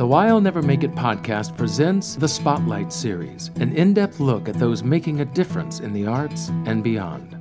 The Why I'll Never Make It podcast presents the Spotlight Series, an in-depth look at those making a difference in the arts and beyond.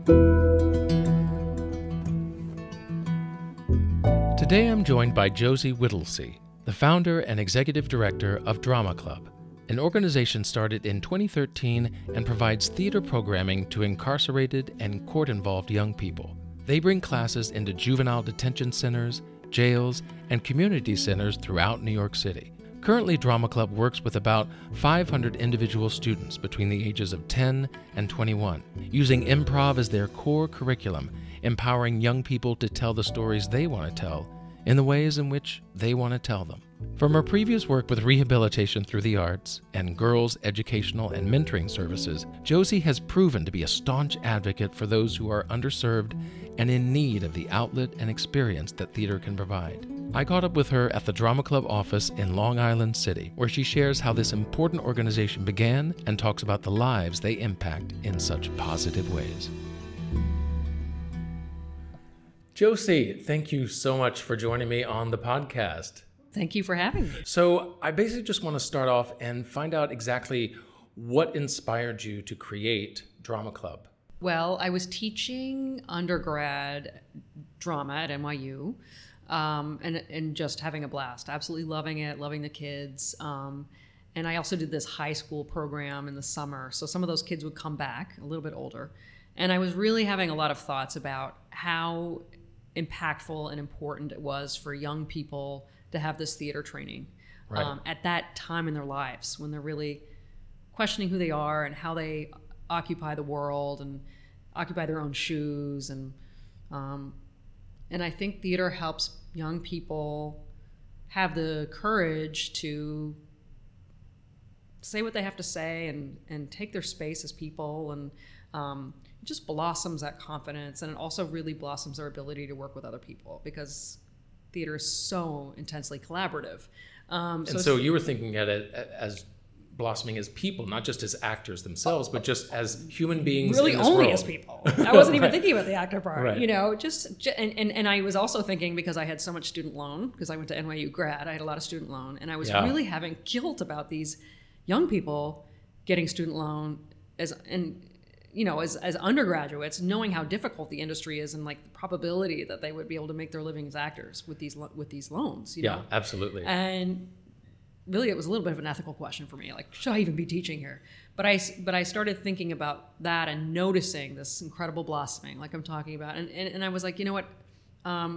Today I'm joined by Josie Whittlesey, the founder and executive director of Drama Club, an organization started in 2013 and provides theater programming to incarcerated and court-involved young people. They bring classes into juvenile detention centers, jails, and community centers throughout New York City. Currently, Drama Club works with about 500 individual students between the ages of 10 and 21, using improv as their core curriculum, empowering young people to tell the stories they want to tell in the ways in which they want to tell them. From her previous work with Rehabilitation Through the Arts and Girls Educational and Mentoring Services, Josie has proven to be a staunch advocate for those who are underserved and in need of the outlet and experience that theater can provide. I caught up with her at the Drama Club office in Long Island City, where she shares how this important organization began and talks about the lives they impact in such positive ways. Josie, thank you so much for joining me on the podcast. Thank you for having me. So I basically just want to start off and find out exactly what inspired you to create Drama Club. Well, I was teaching undergrad drama at NYU and just having a blast, absolutely loving it, loving the kids. And I also did this high school program in the summer. So some of those kids would come back a little bit older. And I was really having a lot of thoughts about how impactful and important it was for young people to have this theater training at that time in their lives when they're really questioning who they are and how they occupy the world and occupy their own shoes. And I think theater helps young people have the courage to say what they have to say and take their space as people. And it just blossoms that confidence. And it also really blossoms their ability to work with other people because theater is so intensely collaborative. So you were thinking at it as blossoming as people, not just as actors themselves, but just as human beings really in this only world. As people. I wasn't even thinking about the actor part, right. You know, and I was also thinking because I had so much student loan, because I went to NYU grad, I had a lot of student loan, and I was really having guilt about these young people getting student loan as undergraduates, knowing how difficult the industry is and like the probability that they would be able to make their living as actors with these loans, you know? Yeah, absolutely. And really it was a little bit of an ethical question for me, like, should I even be teaching here? But I started thinking about that and noticing this incredible blossoming, like I'm talking about. And I was like, you know what? I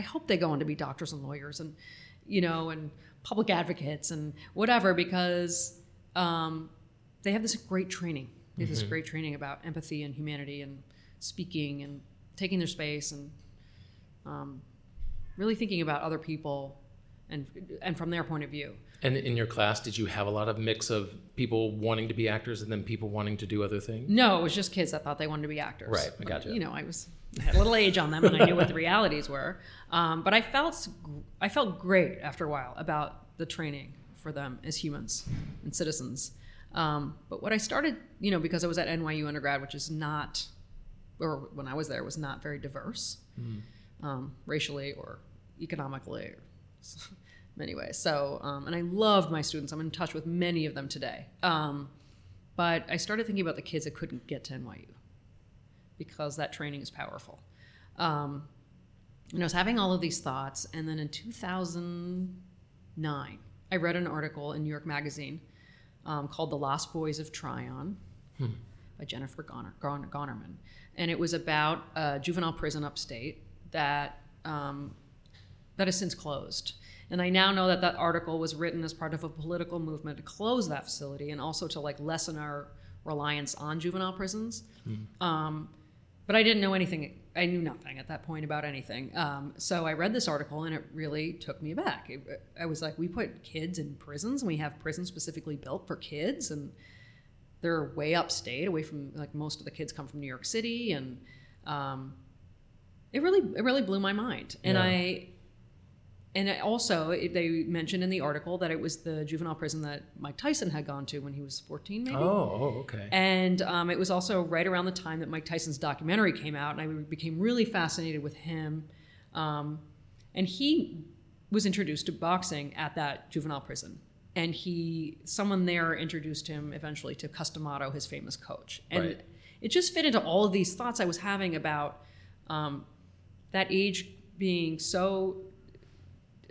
hope they go on to be doctors and lawyers and, you know, and public advocates and whatever, because they have this great training. They have this great training about empathy and humanity and speaking and taking their space and really thinking about other people and from their point of view. And in your class, did you have a lot of mix of people wanting to be actors and then people wanting to do other things? No, it was just kids that thought they wanted to be actors. Right, I got you. You know, I had a little age on them and I knew what the realities were. But I felt great after a while about the training for them as humans and citizens. But what I started, you know, because I was at NYU undergrad, which is not, or when I was there, was not very diverse, racially or economically, or many ways. So, and I loved my students. I'm in touch with many of them today. But I started thinking about the kids that couldn't get to NYU because that training is powerful. And I was having all of these thoughts. And then in 2009, I read an article in New York Magazine called The Lost Boys of Tryon by Jennifer Gonnerman. And it was about a juvenile prison upstate that has since closed. And I now know that article was written as part of a political movement to close that facility and also to like lessen our reliance on juvenile prisons. But I didn't know anything. I knew nothing at that point about anything. So I read this article and it really took me aback. I was like, we put kids in prisons and we have prisons specifically built for kids and they're way upstate, away from like most of the kids come from New York City. And it really blew my mind. Yeah. And they mentioned in the article that it was the juvenile prison that Mike Tyson had gone to when he was 14, maybe. Oh, okay. And it was also right around the time that Mike Tyson's documentary came out, and I became really fascinated with him. And he was introduced to boxing at that juvenile prison. And someone there introduced him eventually to Cus D'Amato, his famous coach. And right. It just fit into all of these thoughts I was having about that age being so...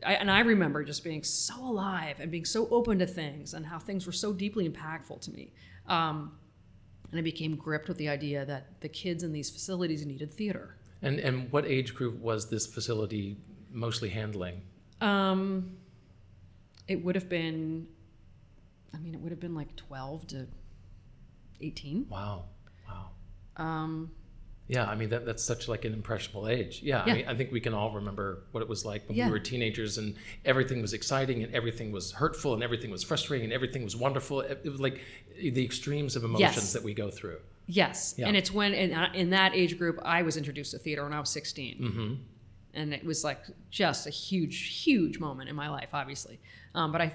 And I remember just being so alive and being so open to things and how things were so deeply impactful to me. And I became gripped with the idea that the kids in these facilities needed theater. And what age group was this facility mostly handling? It would have been, like 12 to 18. Wow. Yeah, that's such like an impressionable age. Yeah. I think we can all remember what it was like when we were teenagers, and everything was exciting and everything was hurtful and everything was frustrating and everything was wonderful. It was like the extremes of emotions that we go through. Yes, yeah. And it's when in that age group I was introduced to theater when I was 16. Mm-hmm. And it was like just a huge, huge moment in my life, obviously. But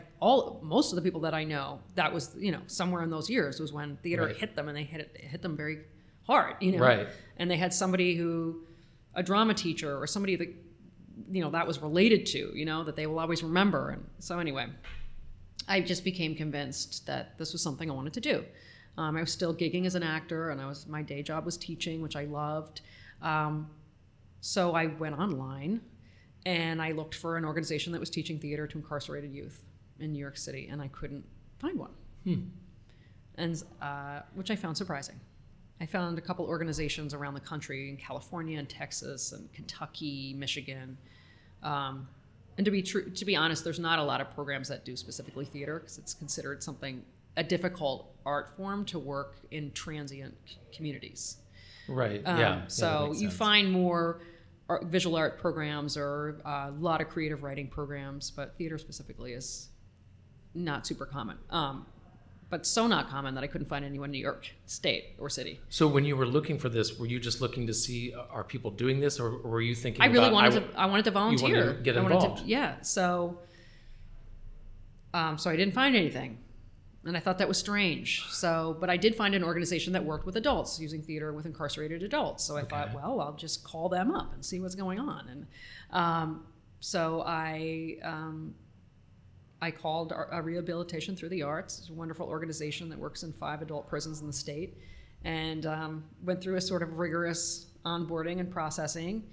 most of the people that I know, that was, somewhere in those years was when theater hit them, and they hit them very hard, Right. And they had somebody a drama teacher or somebody that, that was related to, that they will always remember. And so anyway, I just became convinced that this was something I wanted to do. I was still gigging as an actor, and my day job was teaching, which I loved. So I went online and I looked for an organization that was teaching theater to incarcerated youth in New York City, and I couldn't find one, and which I found surprising. I found a couple organizations around the country, in California and Texas and Kentucky, Michigan. And to be honest, there's not a lot of programs that do specifically theater, because it's considered a difficult art form to work in transient communities. Right. So you find more visual art programs or a lot of creative writing programs, but theater specifically is not super common. But so not common that I couldn't find anyone in New York State or city. So when you were looking for this, were you just looking to see, are people doing this, or were you thinking I wanted to volunteer. You wanted to get involved. So I didn't find anything. And I thought that was strange. But I did find an organization that worked with adults, using theater with incarcerated adults. So I thought, well, I'll just call them up and see what's going on. And so I called Rehabilitation Through the Arts. It's a wonderful organization that works in 5 adult prisons in the state, and went through a sort of rigorous onboarding and processing.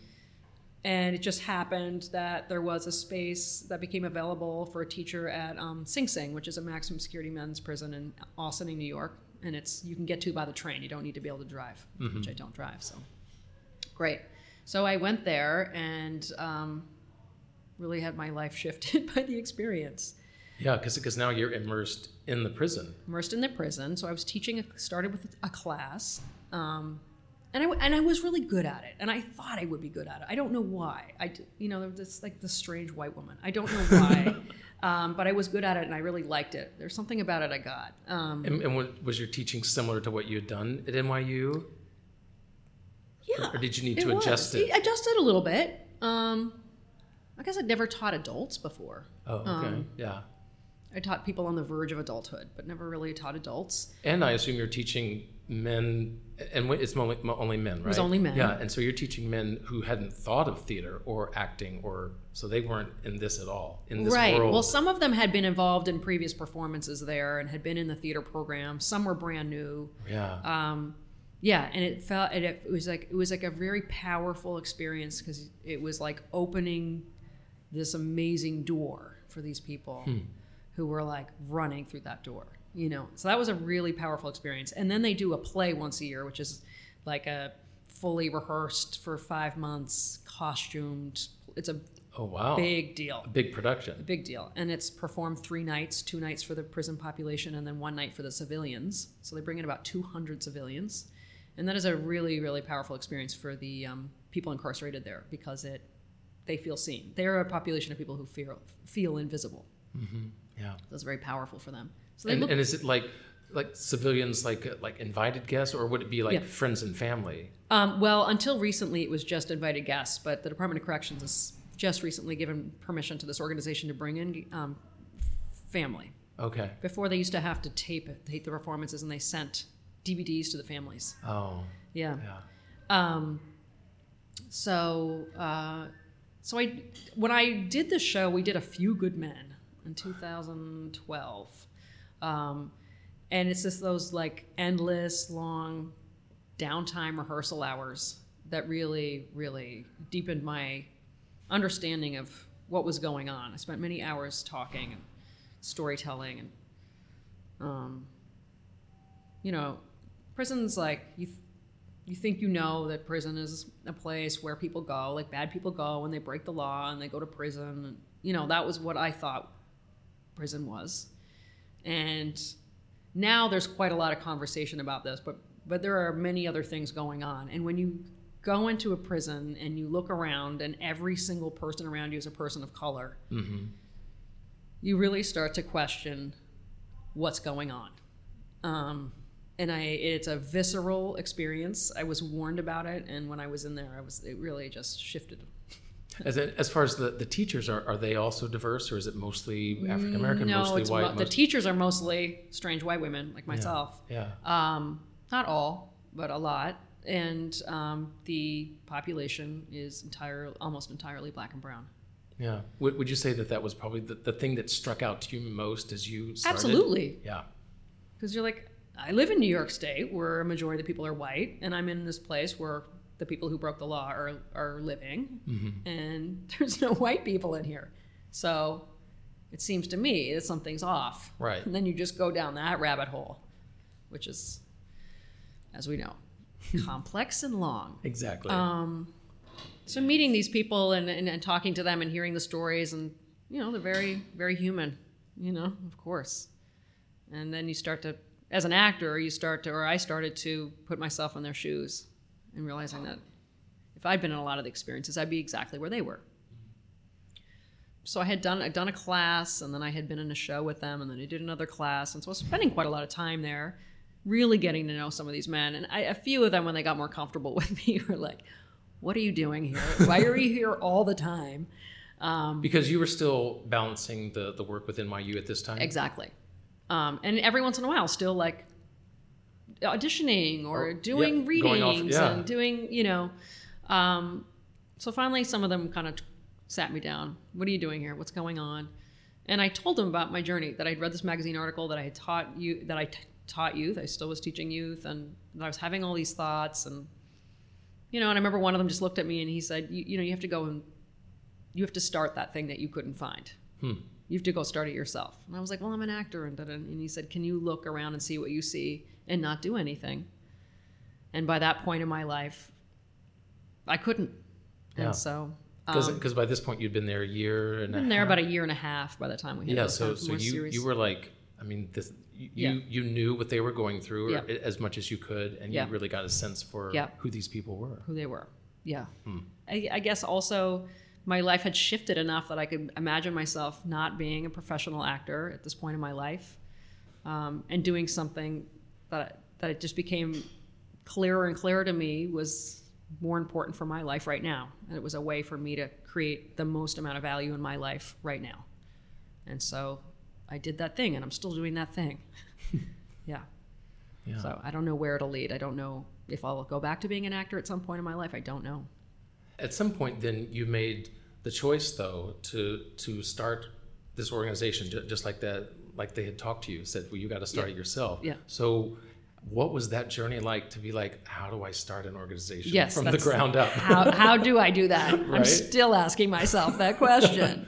And it just happened that there was a space that became available for a teacher at Sing Sing, which is a maximum security men's prison in Ossining, New York. And you can get to by the train. You don't need to be able to drive, which I don't drive, so great. So I went there and really had my life shifted by the experience. Yeah, because now you're immersed in the prison. So I was teaching, started with a class. And I was really good at it, and I thought I would be good at it. I don't know why. It's like the strange white woman. I don't know why, but I was good at it, and I really liked it. There's something about it I got. And what, was your teaching similar to what you had done at NYU? Yeah. Or did you need to adjust it? Adjust it a little bit. I guess I'd never taught adults before. Oh, okay. Yeah. I taught people on the verge of adulthood, but never really taught adults. And I assume you're teaching men, and it's only men, right? It was only men. Yeah, and so you're teaching men who hadn't thought of theater or acting, so they weren't in this at all, in this world. Right, well, some of them had been involved in previous performances there and had been in the theater program. Some were brand new. Yeah. And it was like a very powerful experience, because it was like opening this amazing door for these people. Who were like running through that door, So that was a really powerful experience. And then they do a play once a year, which is like a fully rehearsed for 5 months, costumed. It's a big deal. A big production. A big deal. And it's performed 3 nights, 2 nights for the prison population and then 1 night for the civilians. So they bring in about 200 civilians. And that is a really, really powerful experience for the people incarcerated there, because they feel seen. They're a population of people who feel invisible. Mm-hmm. Yeah, that's very powerful for them. So and is it like civilians, like invited guests, or would it be like friends and family? Well, until recently, it was just invited guests, but the Department of Corrections has just recently given permission to this organization to bring in family. Okay. Before, they used to have to tape the performances, and they sent DVDs to the families. Oh. Yeah. So So when I did the show, we did A Few Good Men in 2012. And it's just those like endless long downtime rehearsal hours that really, really deepened my understanding of what was going on. I spent many hours talking and storytelling, and prison's like, you think that prison is a place where people go, like bad people go when they break the law and they go to prison. And, that was what I thought prison was. And now there's quite a lot of conversation about this, but there are many other things going on. And when you go into a prison and you look around and every single person around you is a person of color, mm-hmm. you really start to question what's going on. It's a visceral experience. I was warned about it, and when I was in there, it really just shifted. As far as the teachers, are they also diverse, or is it mostly African American, mostly white? The teachers are mostly strange white women like myself. Yeah. Not all, but a lot. And the population is almost entirely black and brown. Yeah. Would you say that was probably the thing that struck out to you most as you started? Absolutely. Yeah. Because you're like, I live in New York State where a majority of the people are white, and I'm in this place where the people who broke the law are living, mm-hmm. and there's no white people in here. So it seems to me that something's off. Right. And then you just go down that rabbit hole, which is, as we know, complex and long. Exactly. So meeting these people and talking to them and hearing the stories, and, they're very, very human, of course. And then you start to, as an actor, I started to put myself in their shoes. And realizing that if I'd been in a lot of the experiences, I'd be exactly where they were. So I had done a class, and then I had been in a show with them, and then I did another class. And so I was spending quite a lot of time there, really getting to know some of these men. And a few of them, when they got more comfortable with me, were like, what are you doing here? Why are you here all the time? Because you were still balancing the work with NYU at this time? Exactly. And every once in a while, still like, auditioning or doing readings and doing, so finally some of them kind of sat me down. What are you doing here? What's going on? And I told them about my journey, that I'd read this magazine article that I had taught you, that I taught youth. I still was teaching youth, and I was having all these thoughts, and, and I remember one of them just looked at me and he said, you have to go and you have to start that thing that you couldn't find. You have to go start it yourself. And I was like, well, I'm an actor. And he said, can you look around and see what you see and not do anything? And by that point in my life, I couldn't. Yeah. And so. Because by this point, you'd been there a year and a half. Been there about a year and a half by the time we had this more series. Yeah, so you were like, I mean, you knew what they were going through as much as you could, and you really got a sense for who these people were. Who they were, yeah. I guess also, my life had shifted enough that I could imagine myself not being a professional actor at this point in my life, and doing something that it just became clearer and clearer to me was more important for my life right now. And it was a way for me to create the most amount of value in my life right now. And so I did that thing, and I'm still doing that thing. Yeah. So I don't know where it'll lead. I don't know if I'll go back to being an actor at some point in my life. I don't know. At some point, then, you made the choice, though, to start this organization, just like that, like they had talked to you, said, well, you got to start it yourself. Yeah. So what was that journey like to be like, how do I start an organization from the ground up? How do I do that? Right? I'm still asking myself that question.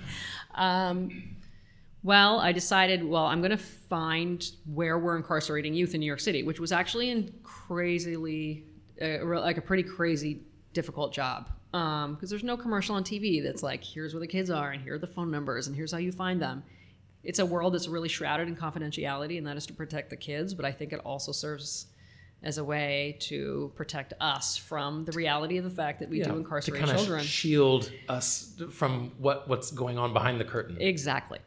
Well, I decided, I'm going to find where we're incarcerating youth in New York City, which was actually a pretty crazy, difficult job. Because there's no commercial on TV that's like, here's where the kids are, and here are the phone numbers, and here's how you find them. It's a world that's really shrouded in confidentiality, and that is to protect the kids, but I think it also serves as a way to protect us from the reality of the fact that we do incarcerate children. To kind of shield us from what's going on behind the curtain. Exactly.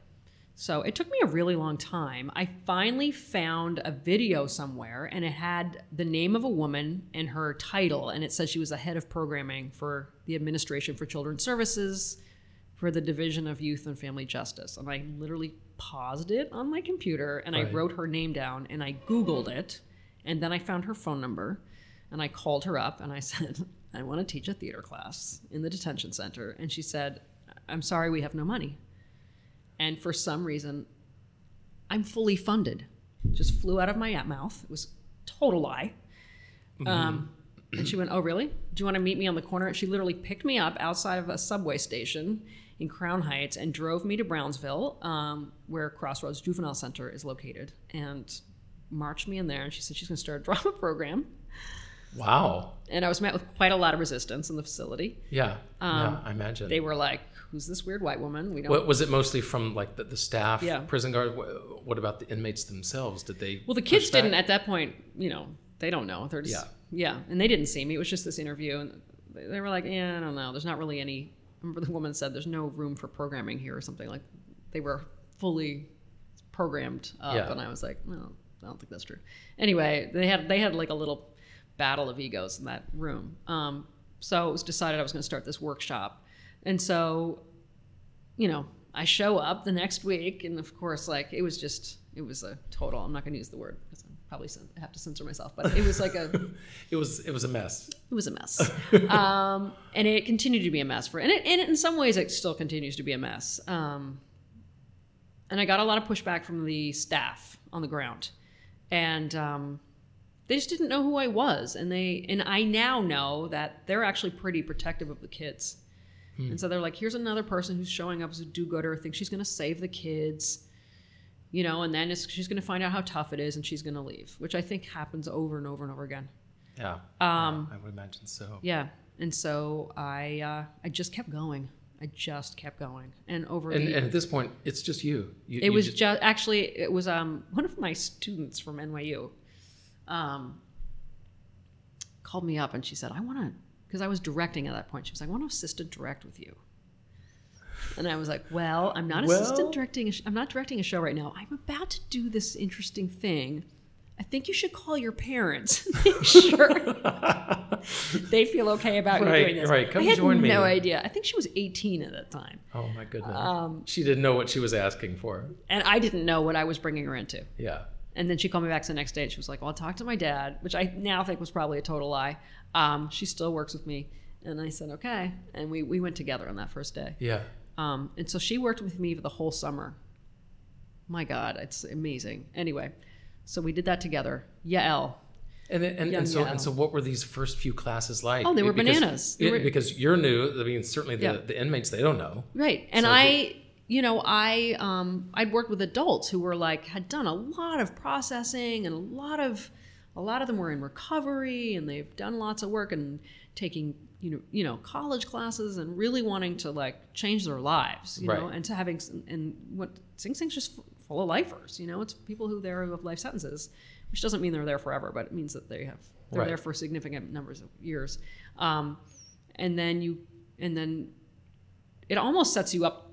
So it took me a really long time. I finally found a video somewhere, and it had the name of a woman and her title, and it said she was the head of programming for the Administration for Children's Services for the Division of Youth and Family Justice. And I literally paused it on my computer, and I wrote her name down, and I Googled it, and then I found her phone number, and I called her up, and I said, I want to teach a theater class in the detention center. And she said, I'm sorry, we have no money. And for some reason, I'm fully funded. Just flew out of my mouth. It was a total lie. Mm-hmm. And she went, oh, really? Do you want to meet me on the corner? She literally picked me up outside of a subway station in Crown Heights and drove me to Brownsville, where Crossroads Juvenile Center is located, and marched me in there. And she said she's going to start a drama program. Wow. And I was met with quite a lot of resistance in the facility. Yeah, I imagine. They were like, who's this weird white woman? We don't. What, was it mostly from like the staff, prison guard? What about the inmates themselves? Did they? Well, the kids didn't at that point, you know, they don't know. They're just, and they didn't see me. It was just this interview. And they were like, I don't know. There's not really any. I remember the woman said, there's no room for programming here or something. Like they were fully programmed up. Yeah. And I was like, no, I don't think that's true. Anyway, they had like a little battle of egos in that room. So it was decided I was going to start this workshop. And so, you know, I show up the next week. And of course, like it was a total, I'm not going to use the word because I probably have to censor myself, but it was like a, it was a mess. It was a mess. And it continued to be a mess and in some ways it still continues to be a mess. And I got a lot of pushback from the staff on the ground, and, they just didn't know who I was. And I now know that they're actually pretty protective of the kids. Hmm. And so they're like, here's another person who's showing up as a do-gooder, thinks she's going to save the kids, you know, and then she's going to find out how tough it is and she's going to leave, which I think happens over and over and over again. Yeah. I would imagine so. Yeah. And so I just kept going. And over. And at this point, it's just you. It was one of my students from NYU. Called me up and she said, because I was directing at that point. She was like, I want to assistant direct with you. And I was like, well, I'm not directing a show right now. I'm about to do this interesting thing. I think you should call your parents and make sure they feel okay about you doing this. Right, come join me. I had no idea. I think she was 18 at that time. Oh my goodness. She didn't know what she was asking for. And I didn't know what I was bringing her into. Yeah. And then she called me back the next day and she was like, well, I'll talk to my dad, which I now think was probably a total lie. She still works with me. And I said, okay. And we went together on that first day. Yeah. And so she worked with me for the whole summer. My God, it's amazing. Anyway, so we did that together. Yael. And so what were these first few classes like? Oh, they were bananas. Because you're new. I mean, certainly the inmates, they don't know. Right. And so I'd worked with adults who were like, had done a lot of processing, and a lot of them were in recovery, and they've done lots of work and taking, you know, college classes and really wanting to like change their lives, you know, and to having, and what Sing Sing's just full of lifers, you know, it's people who have life sentences, which doesn't mean they're there forever, but it means that they're there for significant numbers of years. And then it almost sets you up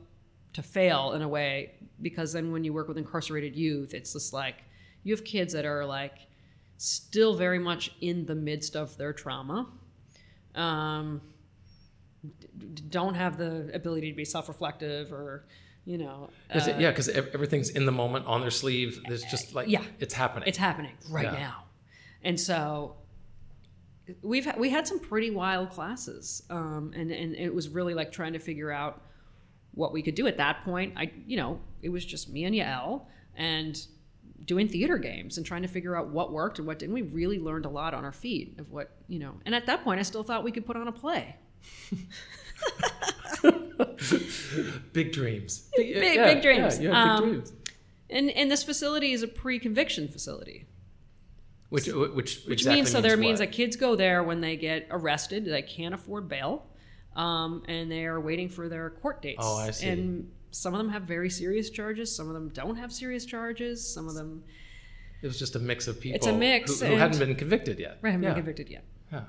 to fail in a way, because then when you work with incarcerated youth, it's just like you have kids that are like still very much in the midst of their trauma, don't have the ability to be self-reflective, or you know, because everything's in the moment, on their sleeve. There's just like it's happening right now, and so we had some pretty wild classes, and it was really like trying to figure out what we could do at that point. It was just me and Yael and doing theater games and trying to figure out what worked and what didn't. We really learned a lot on our feet of what, you know, and at that point I still thought we could put on a play. Big dreams. Big dreams. Yeah, big dreams. And this facility is a pre-conviction facility. Which means that kids go there when they get arrested, they can't afford bail. And they are waiting for their court dates. Oh, I see. And some of them have very serious charges. Some of them don't have serious charges. Some of them. It was just a mix of people. It's a mix who hadn't been convicted yet. Right, haven't been convicted yet. Yeah.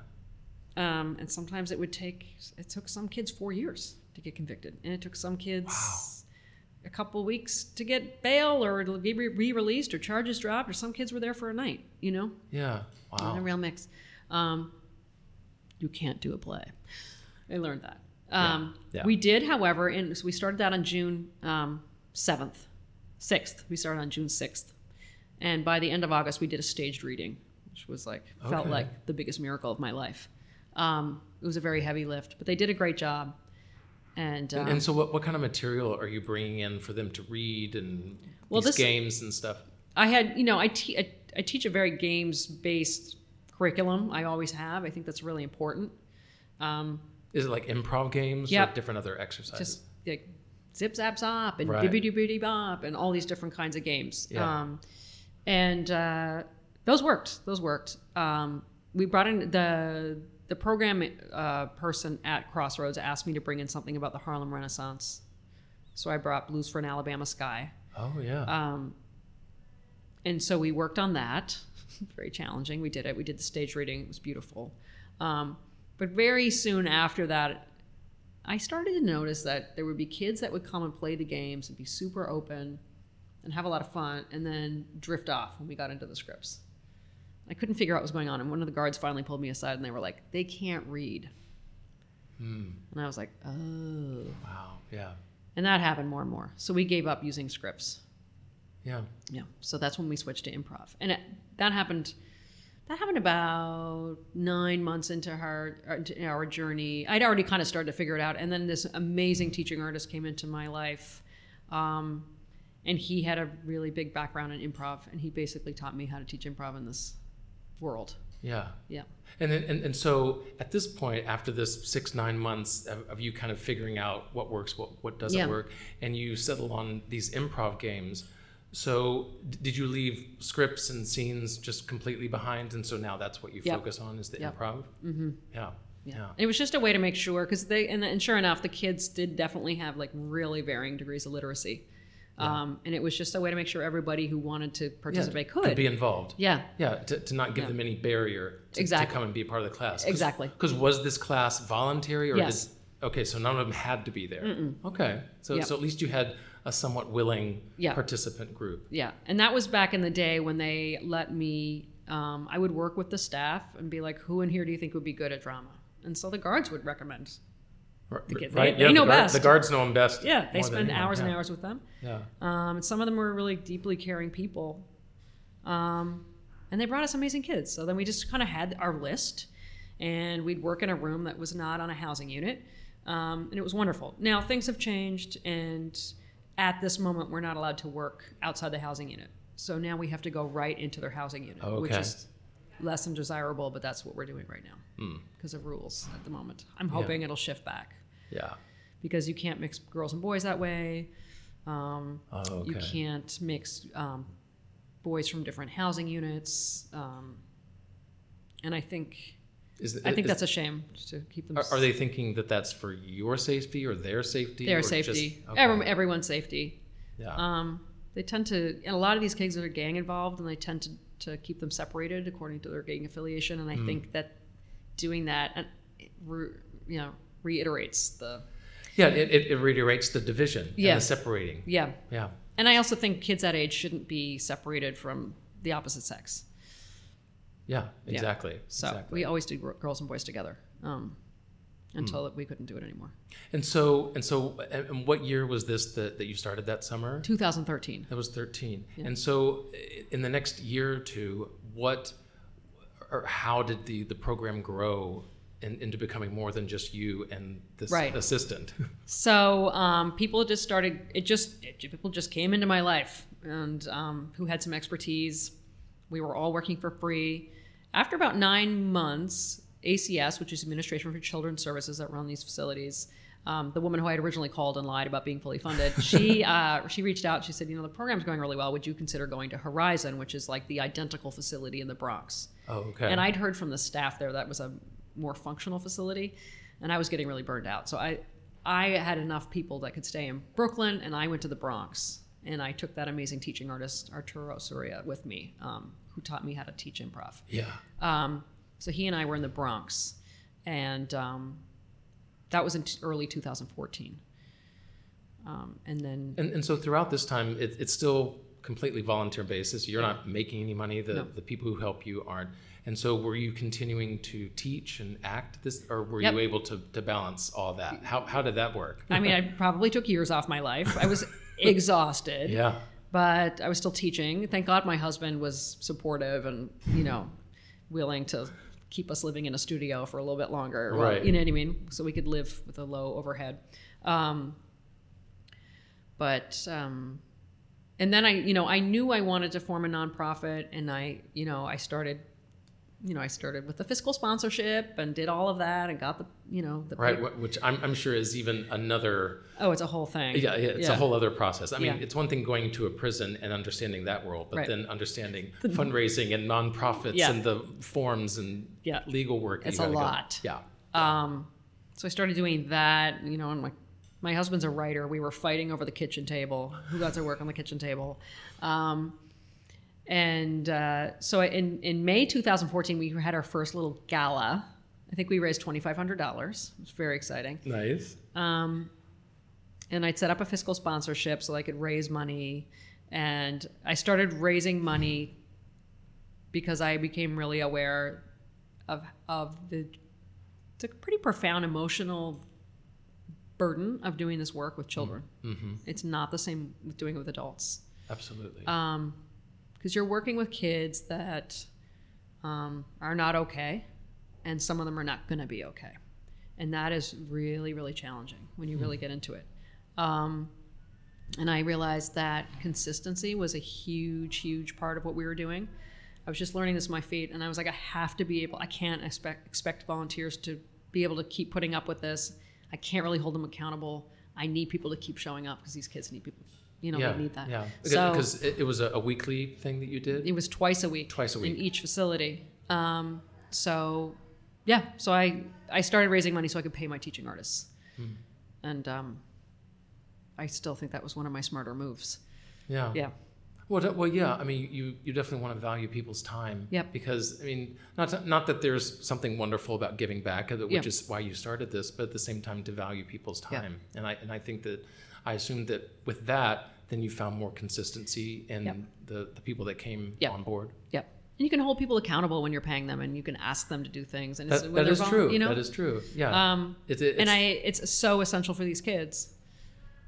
And sometimes it took some kids 4 years to get convicted, and it took some kids a couple weeks to get bail or to be re-released or charges dropped, or some kids were there for a night. You know. Yeah. Wow. And a real mix. You can't do a play. I learned that. We did, however, and so we started that on June 6th. We started on June 6th. And by the end of August, we did a staged reading, which was like, felt like the biggest miracle of my life. It was a very heavy lift, but they did a great job. And so what kind of material are you bringing in for them to read and games and stuff? I had, I teach a very games-based curriculum. I always have. I think that's really important. Is it like improv games or different other exercises? Just like zip, zap, zop and bibbidi boobidi bop and all these different kinds of games. Yeah. Those worked. We brought in the program person at Crossroads asked me to bring in something about the Harlem Renaissance. So I brought Blues for an Alabama Sky. Oh, yeah. And so we worked on that. Very challenging. We did it. We did the stage reading. It was beautiful. But very soon after that, I started to notice that there would be kids that would come and play the games and be super open and have a lot of fun and then drift off when we got into the scripts. I couldn't figure out what was going on. And one of the guards finally pulled me aside and they were like, they can't read. Hmm. And I was like, oh. Wow, yeah. And that happened more and more. So we gave up using scripts. Yeah. Yeah. So that's when we switched to improv. And that happened about 9 months into our journey. I'd already kind of started to figure it out. And then this amazing teaching artist came into my life. And he had a really big background in improv. And he basically taught me how to teach improv in this world. Yeah. Yeah. And so at this point, after this 6-9 months of you kind of figuring out what works, what doesn't work, and you settle on these improv games. So did you leave scripts and scenes just completely behind? And so now that's what you focus on is the improv? Mm-hmm. Yeah. Yeah. Yeah. It was just a way to make sure, because and sure enough, the kids did definitely have like really varying degrees of literacy. Yeah. And it was just a way to make sure everybody who wanted to participate could be involved. Yeah. Yeah. To not give them any barrier to come and be a part of the class. Exactly. Because was this class voluntary or yes. Okay. So none of them had to be there. Mm-mm. Okay. So at least you had a somewhat willing participant group. Yeah. And that was back in the day when they let me, I would work with the staff and be like, who in here do you think would be good at drama? And so the guards would recommend. Right. They know best. The guards know them best. Yeah, they spend hours and hours with them. Yeah. And some of them were really deeply caring people. And they brought us amazing kids. So then we just kind of had our list, and we'd work in a room that was not on a housing unit. And it was wonderful. Now, things have changed, and at this moment, we're not allowed to work outside the housing unit. So now we have to go right into their housing unit, which is less than desirable, but that's what we're doing right now because of rules at the moment. I'm hoping it'll shift back. Yeah. Because you can't mix girls and boys that way. You can't mix boys from different housing units. And I think that's a shame to keep them. Are they thinking that that's for your safety or their safety? Their safety. Just, everyone's safety. Yeah. They tend to, and a lot of these kids are gang involved, and they tend to keep them separated according to their gang affiliation. And I think that doing that, reiterates the... Yeah, it reiterates the division and the separating. Yeah. Yeah. And I also think kids that age shouldn't be separated from the opposite sex. Yeah, exactly. Yeah. So we always did girls and boys together until we couldn't do it anymore. And what year was this that you started that summer? 2013. That was 13. Yeah. And so in the next year or two, what or how did the program grow into becoming more than just you and this assistant? So people just came into my life and who had some expertise. We were all working for free. After about 9 months, ACS, which is Administration for Children's Services that run these facilities, the woman who I had originally called and lied about being fully funded, she reached out. She said, the program's going really well. Would you consider going to Horizon, which is like the identical facility in the Bronx? Oh, okay. And I'd heard from the staff there that was a more functional facility, and I was getting really burned out. So I had enough people that could stay in Brooklyn, and I went to the Bronx. And I took that amazing teaching artist, Arturo Soria, with me, who taught me how to teach improv. Yeah. So he and I were in the Bronx. And that was in early 2014. And so throughout this time, it's still completely volunteer basis. You're not making any money. The people who help you aren't. And so were you continuing to teach and act this, or were you able to balance all that? How did that work? I mean, I probably took years off my life. I was... exhausted. Yeah. But I was still teaching. Thank God my husband was supportive and, willing to keep us living in a studio for a little bit longer. Right. You know what I mean? So we could live with a low overhead. And then I knew I wanted to form a nonprofit, and I started with the fiscal sponsorship and did all of that and got the right, which I'm sure is even another. Oh, it's a whole thing. Yeah, it's a whole other process. I mean, it's one thing going to a prison and understanding that world, but then understanding fundraising and nonprofits and the forms and legal work. It's a lot. Go. Yeah. So I started doing that, and my husband's a writer. We were fighting over the kitchen table, who got to work on the kitchen table. So in May 2014, we had our first little gala. I think we raised $2,500. It was very exciting. Nice. And I'd set up a fiscal sponsorship so I could raise money. And I started raising money because I became really aware of it's a pretty profound emotional burden of doing this work with children. Mm-hmm. It's not the same with doing it with adults. Absolutely. Because you're working with kids that are not okay, and some of them are not going to be okay. And that is really, really challenging when you really get into it. And I realized that consistency was a huge, huge part of what we were doing. I was just learning this on my feet, and I was like, I can't expect volunteers to be able to keep putting up with this. I can't really hold them accountable. I need people to keep showing up because these kids need people. They need that. Yeah, because it was a weekly thing that you did? It was twice a week. In each facility. So I started raising money so I could pay my teaching artists. Mm. And I still think that was one of my smarter moves. Yeah. Yeah. Well, yeah. I mean, you definitely want to value people's time. Yep. Because, I mean, not that there's something wonderful about giving back, which is why you started this, but at the same time to value people's time. Yep. And I think that I assumed that with that, then you found more consistency in the people that came on board. Yep. And you can hold people accountable when you're paying them, and you can ask them to do things. And that is true. That is true. Yeah. It's so essential for these kids.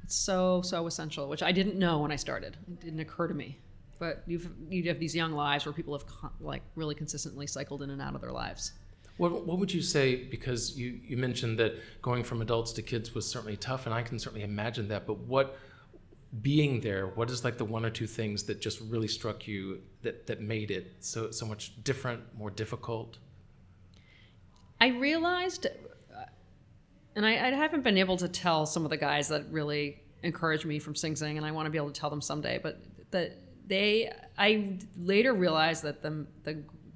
So essential, which I didn't know when I started. It didn't occur to me, but you have these young lives where people have really consistently cycled in and out of their lives. What would you say? Because you mentioned that going from adults to kids was certainly tough, and I can certainly imagine that. But what is like the one or two things that just really struck you that made it so much different, more difficult? I realized. And I haven't been able to tell some of the guys that really encouraged me from Sing Sing, and I want to be able to tell them someday. But I later realized that the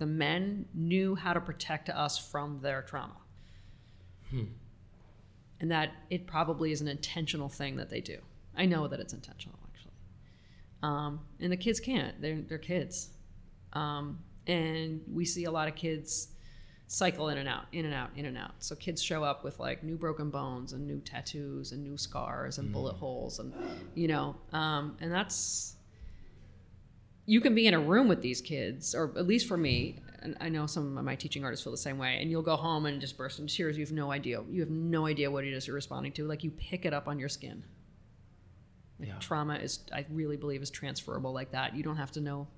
men knew how to protect us from their trauma, and that it probably is an intentional thing that they do. I know that it's intentional, actually, and the kids can't. They're kids, and we see a lot of kids cycle in and out, in and out, in and out. So kids show up with like new broken bones and new tattoos and new scars and bullet holes and, and that's, you can be in a room with these kids, or at least for me, and I know some of my teaching artists feel the same way, and you'll go home and just burst into tears. You have no idea what it is you're responding to. Like, you pick it up on your skin. Trauma is, I really believe, is transferable like that. You don't have to know.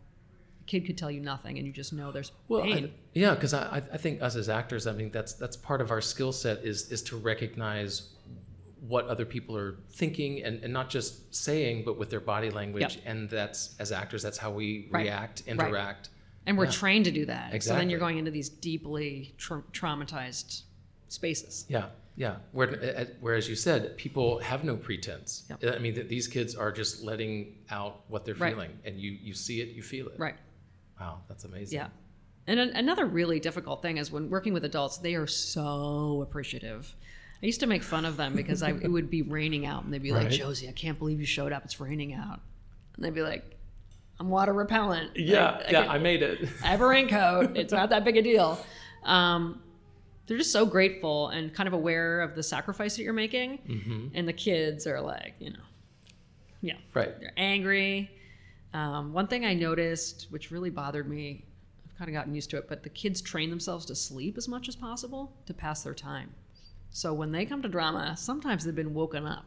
Kid could tell you nothing, and you just know there's pain. Because I think us as actors, I mean, that's part of our skill set is to recognize what other people are thinking, and not just saying, but with their body language. Yep. And that's, as actors, that's how we react, interact. And we're trained to do that. Exactly. So then you're going into these deeply traumatized spaces. Yeah. Yeah. Where, as you said, people have no pretense. Yep. I mean, these kids are just letting out what they're feeling, and you see it, you feel it. Right. Wow, that's amazing. Yeah. And another really difficult thing is when working with adults, they are so appreciative. I used to make fun of them because it would be raining out, and they'd be like, Josie, I can't believe you showed up. It's raining out. And they'd be like, I'm water repellent. I made it. I have a raincoat. It's not that big a deal. They're just so grateful and kind of aware of the sacrifice that you're making. Mm-hmm. And the kids are like, they're angry. One thing I noticed, which really bothered me, I've kind of gotten used to it, but the kids train themselves to sleep as much as possible to pass their time. So when they come to drama, sometimes they've been woken up.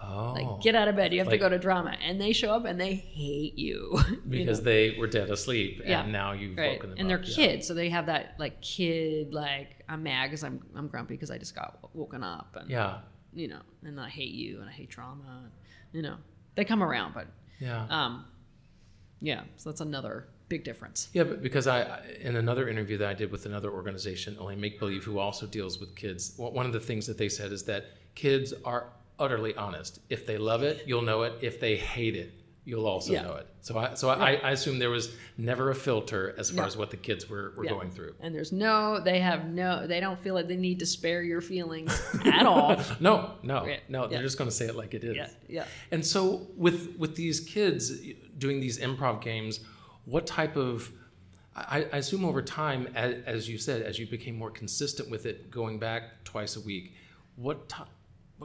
Oh. Like, get out of bed. You have to go to drama. And they show up and they hate you. Because they were dead asleep and now you've woken them up. And they're kids. So they have that like kid, like, I'm mad because I'm grumpy because I just got woken up. And, you know, and I hate you and I hate drama. And, you know, they come around, but so that's another big difference. Yeah, but because I, in another interview that I did with another organization, Only Make Believe, who also deals with kids, one of the things that they said is that kids are utterly honest. If they love it, you'll know it. If they hate it, you'll also know it. So I assume there was never a filter as far as what the kids were going through. And there's they don't feel like they need to spare your feelings at all. No, they're just going to say it like it is. Yeah. And so with these kids doing these improv games, what type of, I assume over time, as you said, as you became more consistent with it, going back twice a week, what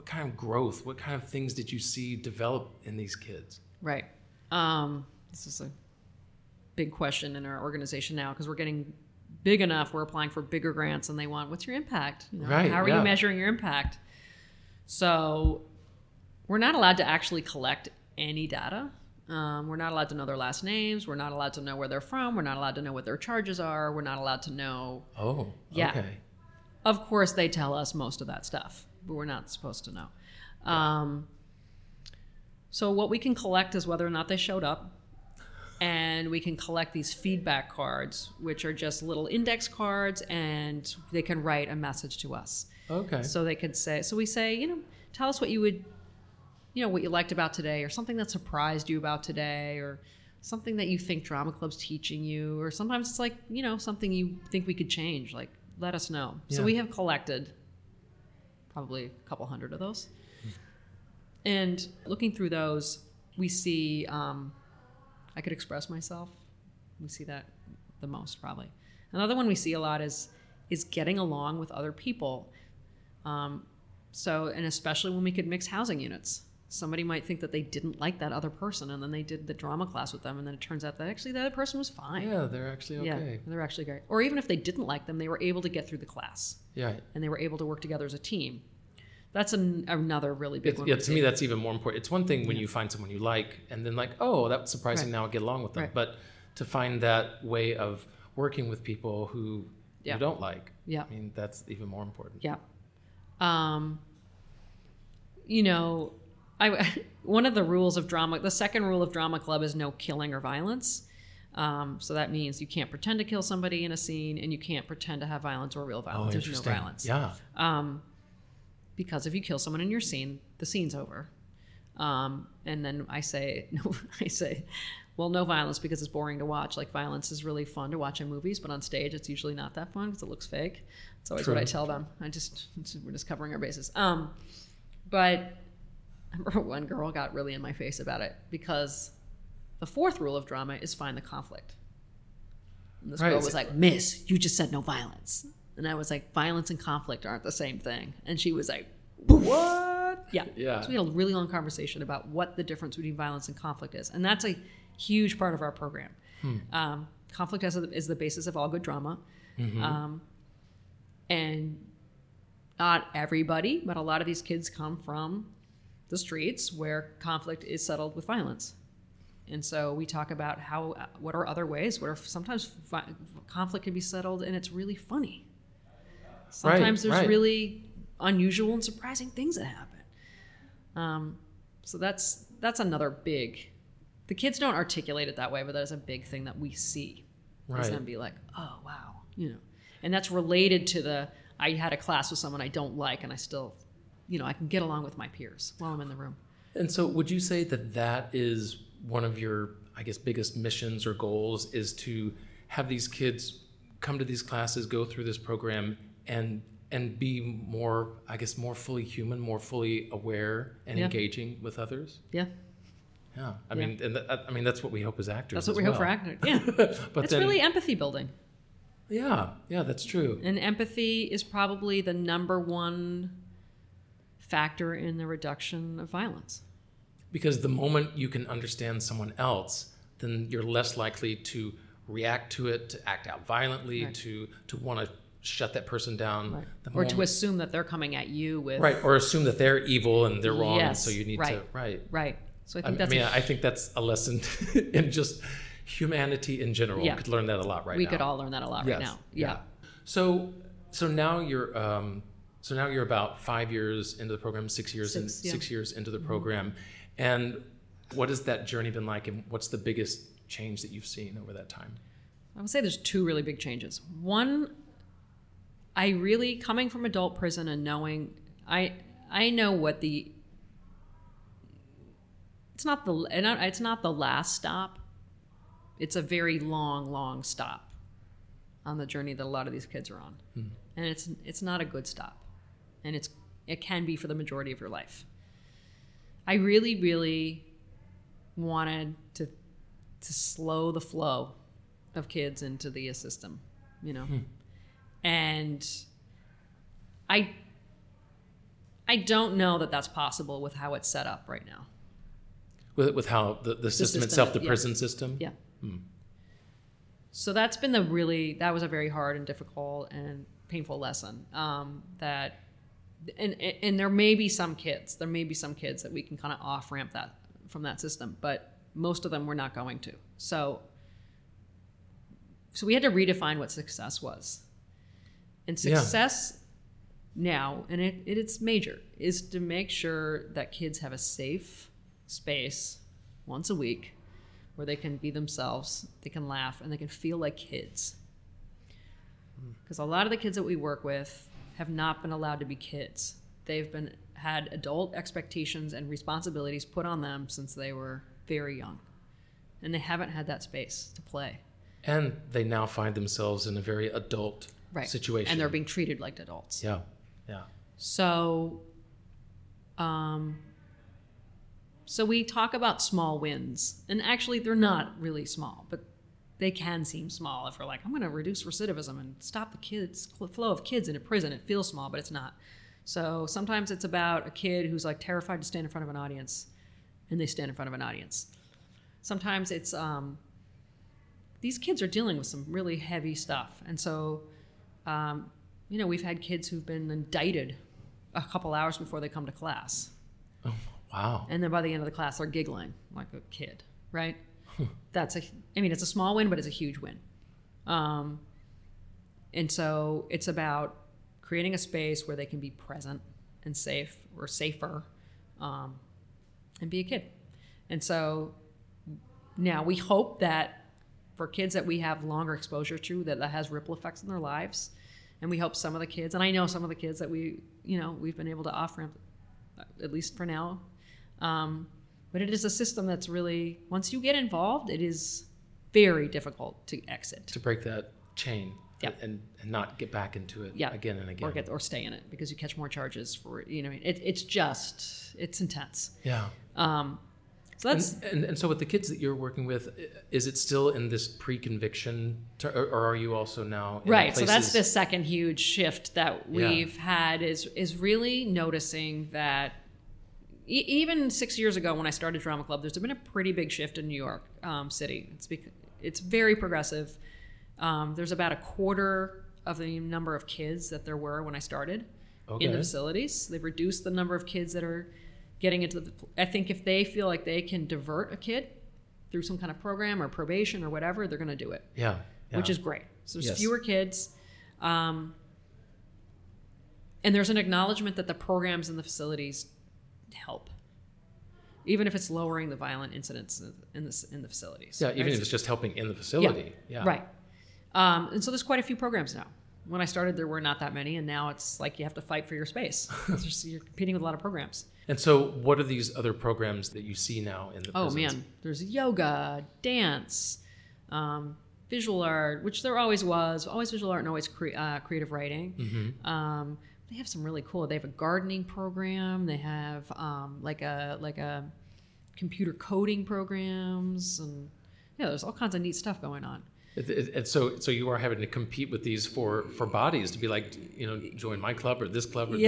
kind of growth, what kind of things did you see develop in these kids? Right. This is a big question in our organization now because we're getting big enough. We're applying for bigger grants and they want, what's your impact? You know, right. How are you measuring your impact? So we're not allowed to actually collect any data. We're not allowed to know their last names. We're not allowed to know where they're from. We're not allowed to know what their charges are. We're not allowed to know. Oh, yeah. Okay. Of course, they tell us most of that stuff, but we're not supposed to know. So what we can collect is whether or not they showed up. And we can collect these feedback cards, which are just little index cards, and they can write a message to us. Okay. So they could say, so we say, you know, tell us what you would, you know, what you liked about today, or something that surprised you about today, or something that you think drama club's teaching you, or sometimes it's like, you know, something you think we could change, like, let us know. Yeah. So we have collected probably a couple hundred of those. And looking through those, we see, I could express myself. We see that the most probably. Another one we see a lot is getting along with other people. So, and especially when we could mix housing units. Somebody might think that they didn't like that other person, and then they did the drama class with them, and then it turns out that actually that other person was fine. Yeah, they're actually okay. Yeah, they're actually great. Or even if they didn't like them, they were able to get through the class. Yeah. And they were able to work together as a team. That's another really big one. Yeah, to me, that's even more important. It's one thing when you find someone you like, and then like, oh, that's surprising, now I get along with them. Right. But to find that way of working with people who you don't like, I mean, that's even more important. Yeah. You know... one of the rules of drama, the second rule of drama club is no killing or violence. So that means you can't pretend to kill somebody in a scene, and you can't pretend to have violence or real violence. Oh, there's no violence. Yeah. Because if you kill someone in your scene, the scene's over. And then I say, no violence because it's boring to watch. Like, violence is really fun to watch in movies, but on stage it's usually not that fun because it looks fake. It's always what I tell them. We're just covering our bases. But I remember one girl got really in my face about it because the fourth rule of drama is find the conflict. And this girl was like, "Miss, you just said no violence." And I was like, "Violence and conflict aren't the same thing." And she was like, "What?" Yeah. So we had a really long conversation about what the difference between violence and conflict is. And that's a huge part of our program. Conflict is the basis of all good drama. Mm-hmm. And not everybody, but a lot of these kids come from the streets where conflict is settled with violence. And so we talk about what are other ways where sometimes conflict can be settled and it's really funny. Sometimes there's really unusual and surprising things that happen. So that's another big, the kids don't articulate it that way, but that is a big thing that we see. Is them be like, oh, wow, you know. And that's related to I had a class with someone I don't like and I still, you know, I can get along with my peers while I'm in the room. And so would you say that is one of your, I guess, biggest missions or goals is to have these kids come to these classes, go through this program and be more, I guess, more fully human, more fully aware and engaging with others? Yeah. Yeah. I mean, that's what we hope as actors. That's what we hope for actors. Yeah. But it's really empathy building. Yeah, that's true. And empathy is probably the number one factor in the reduction of violence. Because the moment you can understand someone else, then you're less likely to react to it, to act out violently, to want to shut that person down. Right. Or to assume that they're coming at you with... Right, or assume that they're evil and they're wrong, yes, so you need to... Right, right. So I think that's a lesson in just humanity in general. Yeah. We could learn that a lot right now. We could all learn that a lot right now. Yeah. So now you're... So now you're about 5 years into the program, 6 years, and 6 years into the program. And what has that journey been like, and what's the biggest change that you've seen over that time? I would say there's two really big changes. One, I really, coming from adult prison and knowing, I know what the, it's not the last stop. It's a very long, long stop on the journey that a lot of these kids are on. Mm-hmm. And it's not a good stop. And it can be for the majority of your life. I really, really wanted to slow the flow of kids into the system, you know? And I don't know that that's possible with how it's set up right now. With how the system itself, the prison system? Yeah. Hmm. So that's been that was a very hard and difficult and painful lesson and there may be some kids that we can kind of off ramp that from that system, but most of them we're not going to. So we had to redefine what success was, and success now, and it's major, is to make sure that kids have a safe space once a week where they can be themselves, they can laugh, and they can feel like kids. Because a lot of the kids that we work with have not been allowed to be kids. They've had adult expectations and responsibilities put on them since they were very young. And they haven't had that space to play. And they now find themselves in a very adult situation. And they're being treated like adults. Yeah, yeah. So, so we talk about small wins. And actually, they're not really small, but they can seem small if we're like, I'm going to reduce recidivism and stop the flow of kids into prison. It feels small, but it's not. So sometimes it's about a kid who's like terrified to stand in front of an audience, and they stand in front of an audience. Sometimes it's these kids are dealing with some really heavy stuff. And so, we've had kids who've been indicted a couple hours before they come to class. Oh, wow. And then by the end of the class, they're giggling like a kid, right? It's a small win, but it's a huge win. And so it's about creating a space where they can be present and safe, or safer, and be a kid. And so now we hope that for kids that we have longer exposure to, that has ripple effects in their lives. And we hope some of the kids, and I know some of the kids that we've been able to off-ramp, at least for now, but it is a system that's really, once you get involved, it is very difficult to exit. To break that chain and not get back into it again and again. Or stay in it, because you catch more charges for, it's intense. Yeah. So that's... And so with the kids that you're working with, is it still in this pre-conviction, or are you also now in places... So that's the second huge shift that we've had is really noticing that even 6 years ago when I started Drama Club, there's been a pretty big shift in New York City. It's very progressive. There's about a quarter of the number of kids that there were when I started in the facilities. They've reduced the number of kids that are getting into the... I think if they feel like they can divert a kid through some kind of program or probation or whatever, they're going to do it. Yeah. Which is great. So there's fewer kids. And there's an acknowledgement that the programs in the facilities... help, even if it's lowering the violent incidents in the facilities. Yeah, even if it's just helping in the facility. Yeah, right. And so there's quite a few programs now. When I started, there were not that many, and now it's like you have to fight for your space. You're competing with a lot of programs. And so what are these other programs that you see now in the prisons? Man, there's yoga, dance, visual art, which there always was, always visual art and always creative writing. Mm-hmm. They have some really cool. They have a gardening program. They have like a computer coding programs, and there's all kinds of neat stuff going on. And so you are having to compete with these for bodies to be like, join my club or this club. Or but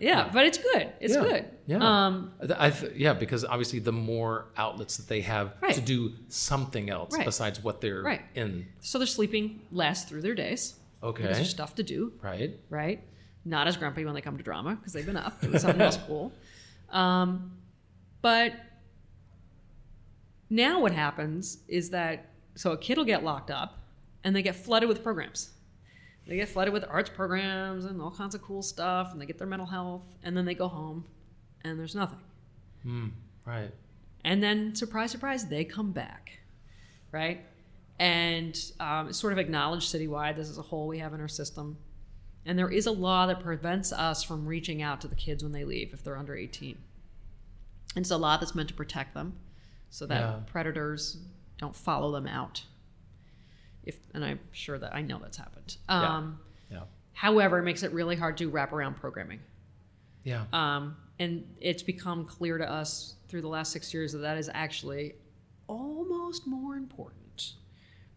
it's good. It's good. Yeah. Because obviously the more outlets that they have to do something else besides what they're in. So they're sleeping less through their days. Okay. Because there's stuff to do. Right. Right. Not as grumpy when they come to drama because they've been up doing something else cool. But now what happens is that, so a kid will get locked up and they get flooded with programs. They get flooded with arts programs and all kinds of cool stuff, and they get their mental health, and then they go home and there's nothing. Mm, right. And then, surprise, surprise, they come back, right? And it's sort of acknowledged citywide. This is a hole we have in our system. And there is a law that prevents us from reaching out to the kids when they leave if they're under 18. And it's a law that's meant to protect them so that predators don't follow them out. And I'm sure that I know that's happened. However, it makes it really hard to wrap around programming. Yeah. And it's become clear to us through the last 6 years that is actually almost more important,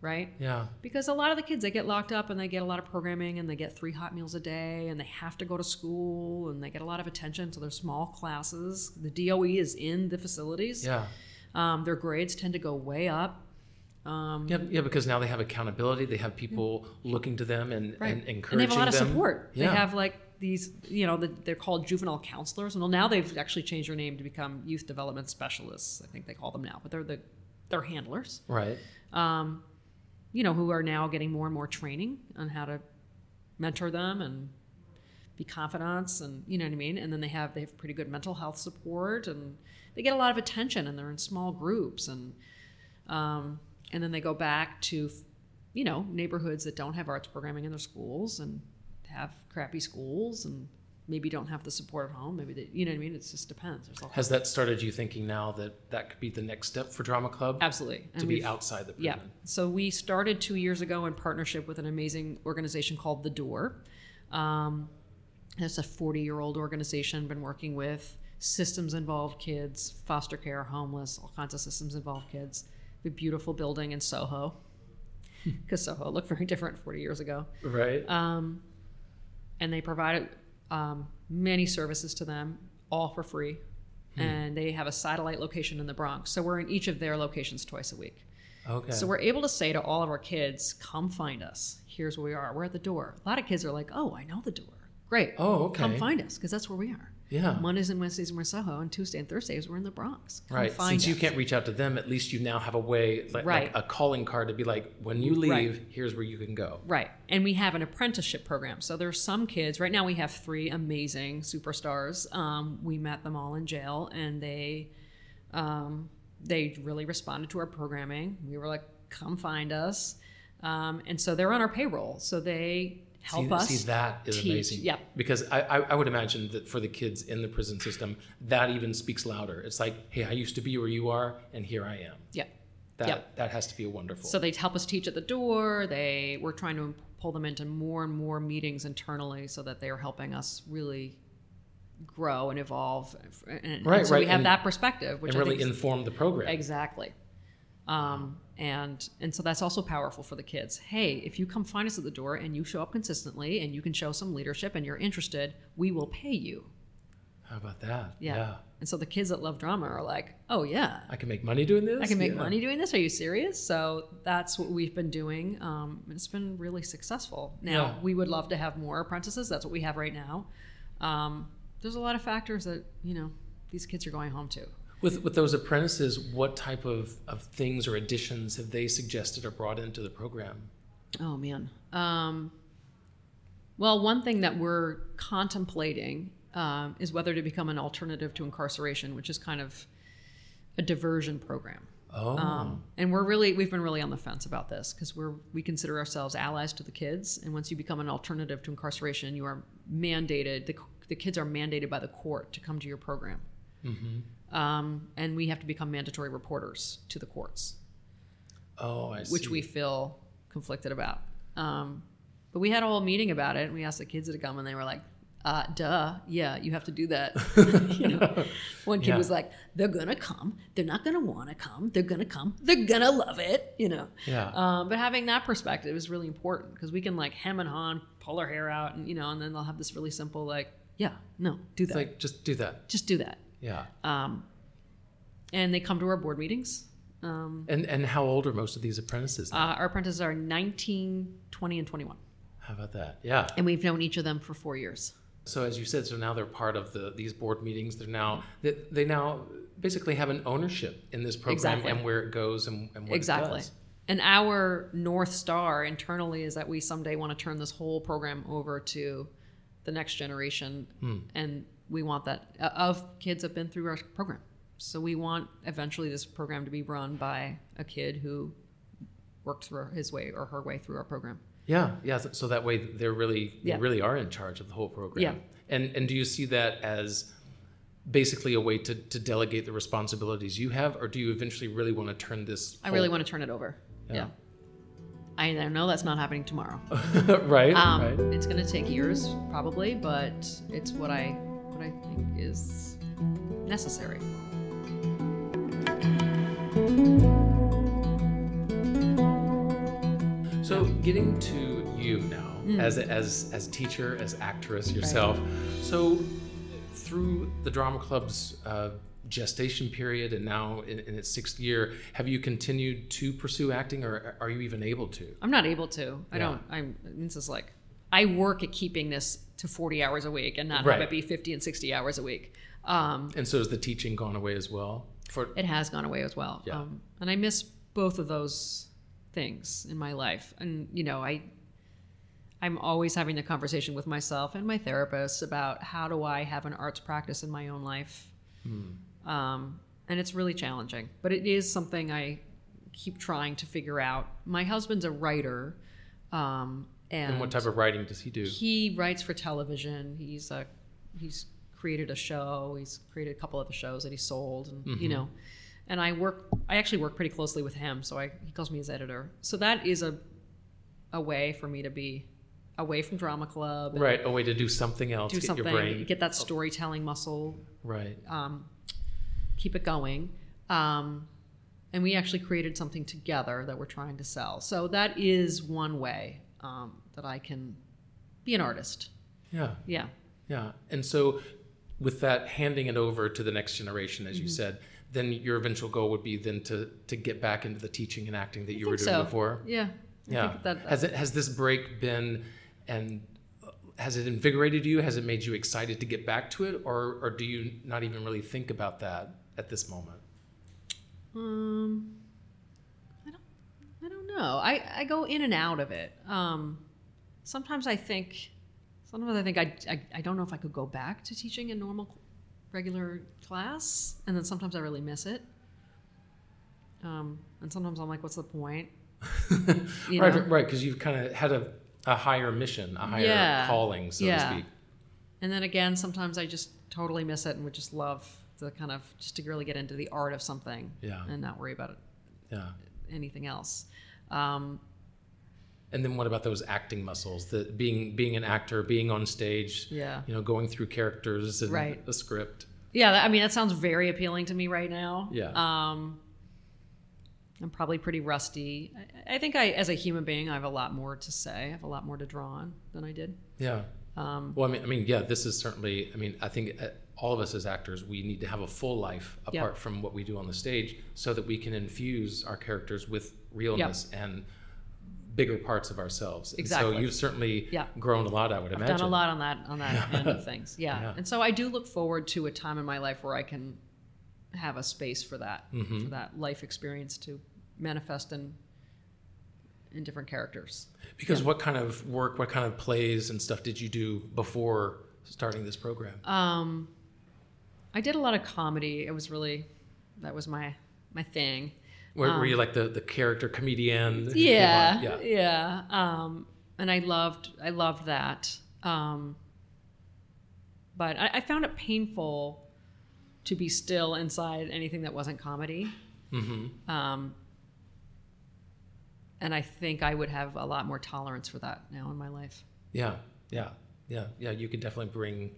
right? Yeah. Because a lot of the kids, they get locked up and they get a lot of programming and they get 3 hot meals a day and they have to go to school and they get a lot of attention. So they're small classes. The DOE is in the facilities. Yeah. Their grades tend to go way up. Because now they have accountability. They have people looking to them and encouraging them. And they have a lot of support. Yeah. They have like these, they're called juvenile counselors. Well, now they've actually changed their name to become youth development specialists, I think they call them now. But they're handlers. Right. Who are now getting more and more training on how to mentor them and be confidants and, you know what I mean? And then they have pretty good mental health support and they get a lot of attention and they're in small groups and then they go back to, neighborhoods that don't have arts programming in their schools and have crappy schools and maybe don't have the support at home. Maybe they, you know what I mean? It just depends. Has that started you thinking now that could be the next step for Drama Club? Absolutely. To be outside the prison. Yeah. So we started 2 years ago in partnership with an amazing organization called The Door. It's a 40-year-old organization, been working with systems-involved kids, foster care, homeless, all kinds of systems-involved kids. A beautiful building in Soho, because Soho looked very different 40 years ago. Right. And they provided many services to them, all for free. And they have a satellite location in the Bronx. So we're in each of their locations twice a week. Okay. So we're able to say to all of our kids, come find us. Here's where we are. We're at the door. A lot of kids are like, oh, I know the door. Great. Oh, okay. Come find us, because that's where we are. Yeah. Mondays and Wednesdays we're in Soho, and Tuesday and Thursdays we're in the Bronx. Come right. Find Since us. You can't reach out to them, at least you now have a way, like a calling card to be like, when you leave, here's where you can go. Right. And we have an apprenticeship program. So there's some kids. Right now we have 3 amazing superstars. We met them all in jail, and they really responded to our programming. We were like, come find us. And so they're on our payroll. So they help us. See, that is teach. Amazing. Yeah. Because I would imagine that for the kids in the prison system, that even speaks louder. It's like, hey, I used to be where you are, and here I am. Yeah. That has to be wonderful. So they help us teach at the door. We're trying to pull them into more and more meetings internally so that they are helping us really grow and evolve. And so we have that perspective. Which really inform the program. Exactly. And so that's also powerful for the kids. Hey, if you come find us at the door and you show up consistently and you can show some leadership and you're interested, we will pay you. How about that? Yeah. And so the kids that love drama are like, oh yeah, I can make money doing this. I can make money doing this. Are you serious? So that's what we've been doing. It's been really successful. Now we would love to have more apprentices. That's what we have right now. There's a lot of factors that, these kids are going home to. With those apprentices, what type of things or additions have they suggested or brought into the program? Oh, man. Well, one thing that we're contemplating is whether to become an alternative to incarceration, which is kind of a diversion program. Oh. And we've been really on the fence about this because we consider ourselves allies to the kids. And once you become an alternative to incarceration, you are mandated, the kids are mandated by the court to come to your program. Mm-hmm. And we have to become mandatory reporters to the courts. Oh, I see. Which we feel conflicted about. But we had a whole meeting about it, and we asked the kids to come, and they were like, duh, yeah, you have to do that. One kid was like, they're going to come. They're not going to want to come. They're going to come. They're going to love it, Yeah. But having that perspective is really important because we can, hem and haw and pull our hair out, and, and then they'll have this really simple, do that. It's like, just do that. Just do that. Yeah. And they come to our board meetings. And how old are most of these apprentices now? Our apprentices are 19, 20, and 21. How about that? Yeah. And we've known each of them for 4 years. So as you said, so now they're part of these board meetings. They now basically have an ownership in this program and where it goes and what it does. And our North Star internally is that we someday want to turn this whole program over to the next generation. And we want that of kids that have been through our program. So we want eventually this program to be run by a kid who worked through his way or her way through our program. Yeah. So that way they're really are in charge of the whole program. Yeah. And do you see that as basically a way to delegate the responsibilities you have, or do you eventually really want to turn this? I really want to turn it over. Yeah. I know that's not happening tomorrow. Right. It's going to take years probably, but it's what I think is necessary. So getting to you now as teacher, as actress yourself, so through the Drama Club's gestation period and now in its 6th year, have you continued to pursue acting, or are you even able to? I'm not able to. I work at keeping this to 40 hours a week and not have it be 50 and 60 hours a week. And so has the teaching gone away as well? It has gone away as well. Yeah. And I miss both of those things in my life, and I'm always having the conversation with myself and my therapist about how do I have an arts practice in my own life. And it's really challenging, but it is something I keep trying to figure out. My husband's a writer, and what type of writing does he do? He writes for television. He's created a show. He's created a couple other shows that he sold, and and I actually work pretty closely with him, so he calls me his editor. So that is a way for me to be away from Drama Club. Right, a way to do something else, your brain. Get that storytelling muscle. Right. Keep it going. And we actually created something together that we're trying to sell. So that is one way that I can be an artist. Yeah. And so with that, handing it over to the next generation, as you said, then your eventual goal would be then to get back into the teaching and acting that you were doing before? Yeah. Think that, has this break been, and has it invigorated you? Has it made you excited to get back to it? Or do you not even really think about that at this moment? I don't know. I go in and out of it. Sometimes I think I don't know if I could go back to teaching in normal regular class, and then sometimes I really miss it, and sometimes I'm like, what's the point? Right, because you've kind of had a higher mission, a higher calling, so to speak. And then again, sometimes I just totally miss it and would just love to kind of just to really get into the art of something and not worry about it, anything else. And then what about those acting muscles, that being an actor, being on stage, going through characters and a script? Yeah, I mean, that sounds very appealing to me right now. Yeah. I'm probably pretty rusty. I think as a human being, I have a lot more to say. I have a lot more to draw on than I did. Yeah. This is certainly, I think all of us as actors, we need to have a full life apart from what we do on the stage so that we can infuse our characters with realness and bigger parts of ourselves. Exactly. And so you've certainly grown a lot, I would imagine. I've done a lot on that end of things. Yeah. And so I do look forward to a time in my life where I can have a space for that, for that life experience to manifest in different characters. Because what kind of work, what kind of plays and stuff did you do before starting this program? I did a lot of comedy. It was that was my thing. Were you like the character comedian? Yeah. And I loved that. But I found it painful to be still inside anything that wasn't comedy. And I think I would have a lot more tolerance for that now in my life. Yeah. You could definitely bring,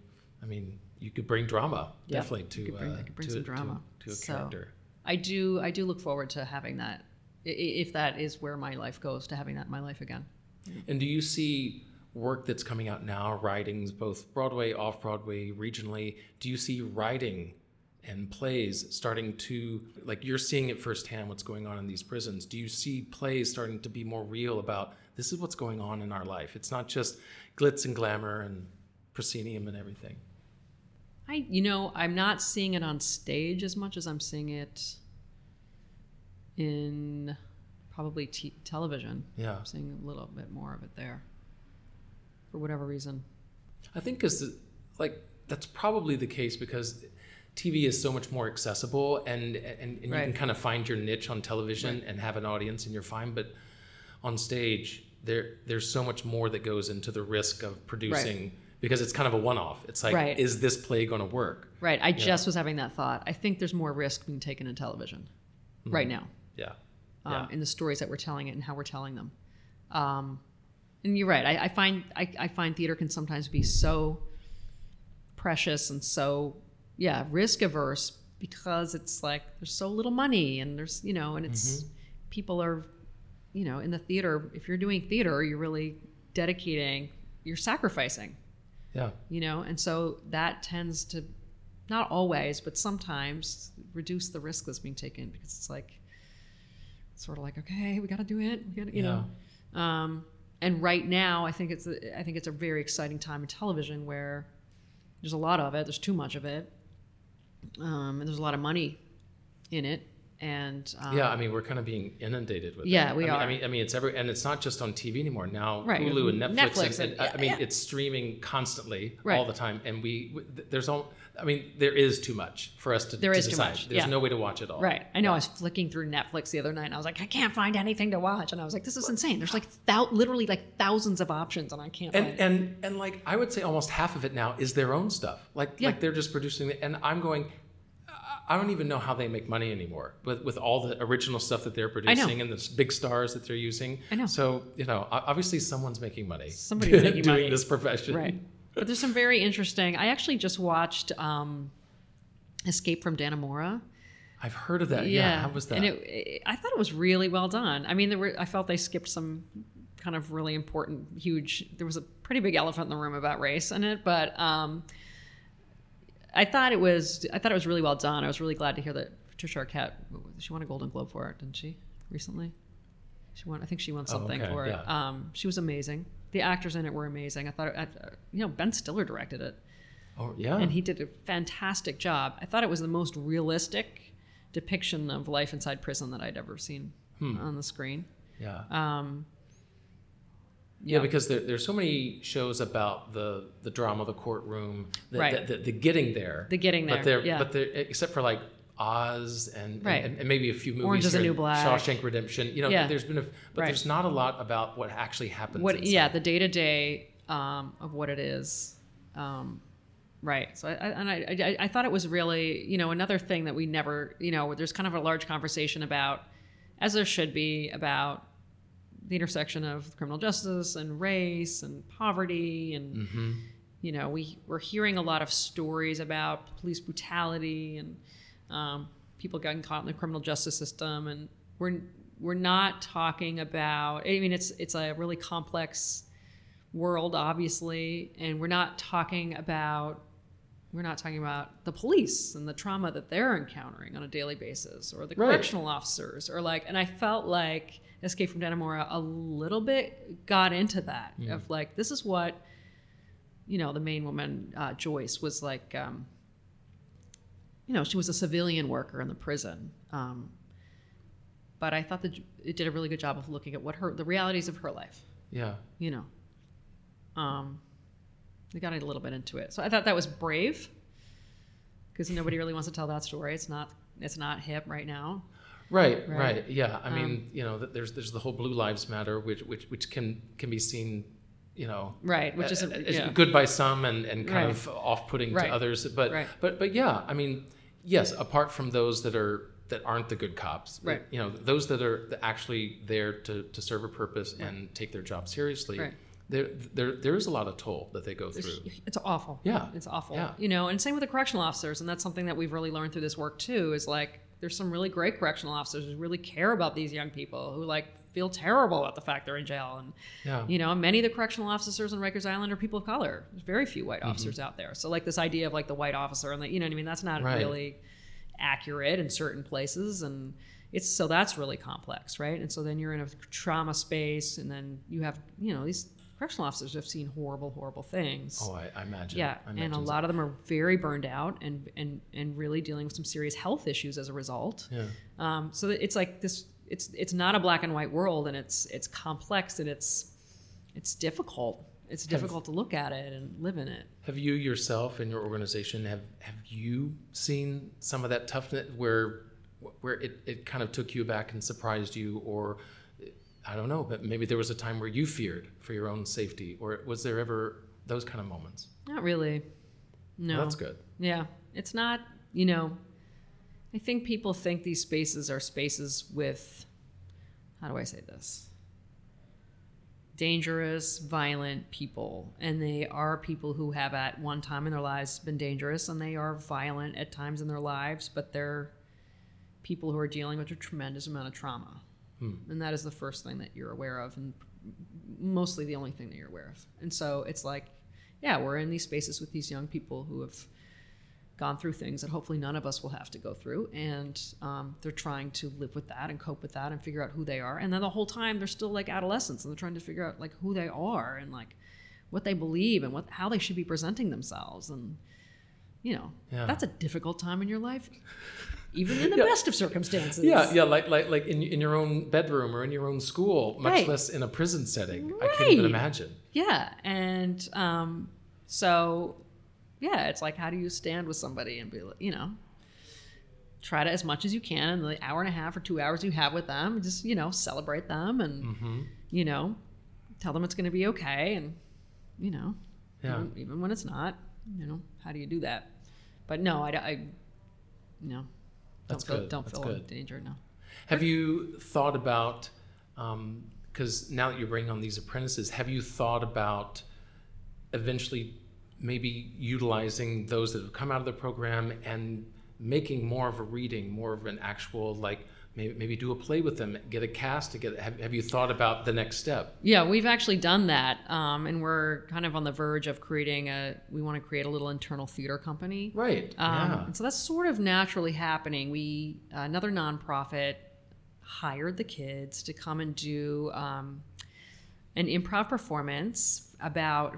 you could bring drama definitely to drama to a character. I do look forward to having that, if that is where my life goes, to having that in my life again. And do you see work that's coming out now, writings, both Broadway, off-Broadway, regionally, do you see writing and plays starting to, like you're seeing it firsthand, what's going on in these prisons, do you see plays starting to be more real about this is what's going on in our life. It's not just glitz and glamour and proscenium and everything. I'm not seeing it on stage as much as I'm seeing it in probably television. Yeah. I'm seeing a little bit more of it there for whatever reason. I think because, that's probably the case because TV is so much more accessible and right. You can kind of find your niche on television right. and have an audience and you're fine. But on stage, there's so much more that goes into the risk of producing right. because it's kind of a one-off. It's like, right. Is this play going to work? Right. I was having that thought. I think there's more risk being taken in television mm-hmm. right now. Yeah. In the stories that we're telling it and how we're telling them. And you're right. I find theater can sometimes be so precious and so, risk averse because it's like there's so little money and there's, and it's mm-hmm. people are, in the theater, if you're doing theater, you're really dedicating, you're sacrificing. Yeah. And so that tends to, not always, but sometimes reduce the risk that's being taken because it's like, sort of like, okay, we got to do it. We got to, know. And right now, I think it's a very exciting time in television where there's a lot of it. There's too much of it. And there's a lot of money in it. And we're kind of being inundated with it. Yeah, we are. It's everywhere, and it's not just on TV anymore. Now right. Hulu and Netflix it's streaming constantly right. all the time. And there is too much for us to decide. There's no way to watch it all. Right. I know. Right. I was flicking through Netflix the other night, and I was like, I can't find anything to watch. And I was like, this is insane. There's literally thousands of options, and I can't find anything. And I would say almost half of it now is their own stuff. They're just producing it, and I'm going, I don't even know how they make money anymore with all the original stuff that they're producing and the big stars that they're using. I know. So, obviously someone's making money. Somebody's making money. Doing this profession. Right. But there's some very interesting... I actually just watched Escape from Dannemora. I've heard of that. Yeah. How was that? And I thought it was really well done. I felt they skipped some kind of really important, huge... There was a pretty big elephant in the room about race in it, but... I thought it was really well done. I was really glad to hear that Patricia Arquette, she won a Golden Globe for it, didn't she? Recently, she won something for it. She was amazing. The actors in it were amazing. I thought, Ben Stiller directed it. Oh yeah, and he did a fantastic job. I thought it was the most realistic depiction of life inside prison that I'd ever seen on the screen. Yeah. Yeah, because there's so many shows about the drama, the courtroom, right. the getting there. The getting there, but except for like Oz and maybe a few movies. Orange is a New Black. Shawshank Redemption. There's been but there's not a lot about what actually happens. The day-to-day of what it is. Right. So I thought it was really, another thing that we never, there's kind of a large conversation about, as there should be, about the intersection of criminal justice and race and poverty and mm-hmm. We're hearing a lot of stories about police brutality and people getting caught in the criminal justice system, and we're not talking about it's a really complex world, obviously, and we're not talking about the police and the trauma that they're encountering on a daily basis, or the correctional right. officers, or and I felt like Escape from Dannemora a little bit got into that of this is what, the main woman, Joyce, was like, she was a civilian worker in the prison. But I thought that it did a really good job of looking at what the realities of her life. Yeah. They got a little bit into it. So I thought that was brave, because nobody really wants to tell that story. It's not hip right now. Right. Yeah. There's the whole Blue Lives Matter, which can be seen, right, which is good by some and kind right. of off-putting right. to others. But right. but yeah, yes. Apart from those that aren't the good cops, right? Those that are actually there to serve a purpose right. and take their job seriously. Right. There is a lot of toll that they go through. It's awful. Yeah, it's awful. Yeah. And same with the correctional officers, and that's something that we've really learned through this work too. Is like, there's some really great correctional officers who really care about these young people who feel terrible about the fact they're in jail. And, many of the correctional officers in Rikers Island are people of color. There's very few white officers mm-hmm. out there. So this idea of the white officer and that's not right. really accurate in certain places. And, So that's really complex, right? And so then you're in a trauma space, and then you have, these correctional officers have seen horrible, horrible things. Oh, I imagine. Yeah, and a lot of them are very burned out and really dealing with some serious health issues as a result. Yeah. So it's like this. It's not a black and white world, and it's complex, and it's difficult. It's difficult to look at it and live in it. Have you yourself and your organization, have you seen some of that toughness where it kind of took you aback and surprised you, or I don't know, but maybe there was a time where you feared for your own safety, or was there ever those kind of moments? Not really. No. Well, that's good. Yeah. It's not, I think people think these spaces are spaces with, how do I say this? Dangerous, violent people. And they are people who have at one time in their lives been dangerous, and they are violent at times in their lives, but they're people who are dealing with a tremendous amount of trauma. Hmm. And that is the first thing that you're aware of, and mostly the only thing that you're aware of. And so it's like, yeah, we're in these spaces with these young people who have gone through things that hopefully none of us will have to go through, and they're trying to live with that and cope with that and figure out who they are. And then the whole time they're still like adolescents, and they're trying to figure out like who they are and like what they believe and how they should be presenting themselves. And that's a difficult time in your life, even in the best of circumstances. Like in your own bedroom or in your own school, much less in a prison setting. Right. I can't even imagine. Yeah, and so. Yeah, it's like, how do you stand with somebody and be like, try to as much as you can in the hour and a half or 2 hours you have with them, just, celebrate them and, tell them it's going to be okay. And, even when it's not, how do you do that? But no, I don't feel danger, no. Have you thought about, because now that you're bringing on these apprentices, have you thought about eventually maybe utilizing those that have come out of the program and making more of a reading, more of an actual, like maybe do a play with them, get a cast together? Have you thought about the next step? Yeah, we've actually done that. And we're kind of on the verge of we want to create a little internal theater company. Right, And so that's sort of naturally happening. We, another nonprofit, hired the kids to come and do an improv performance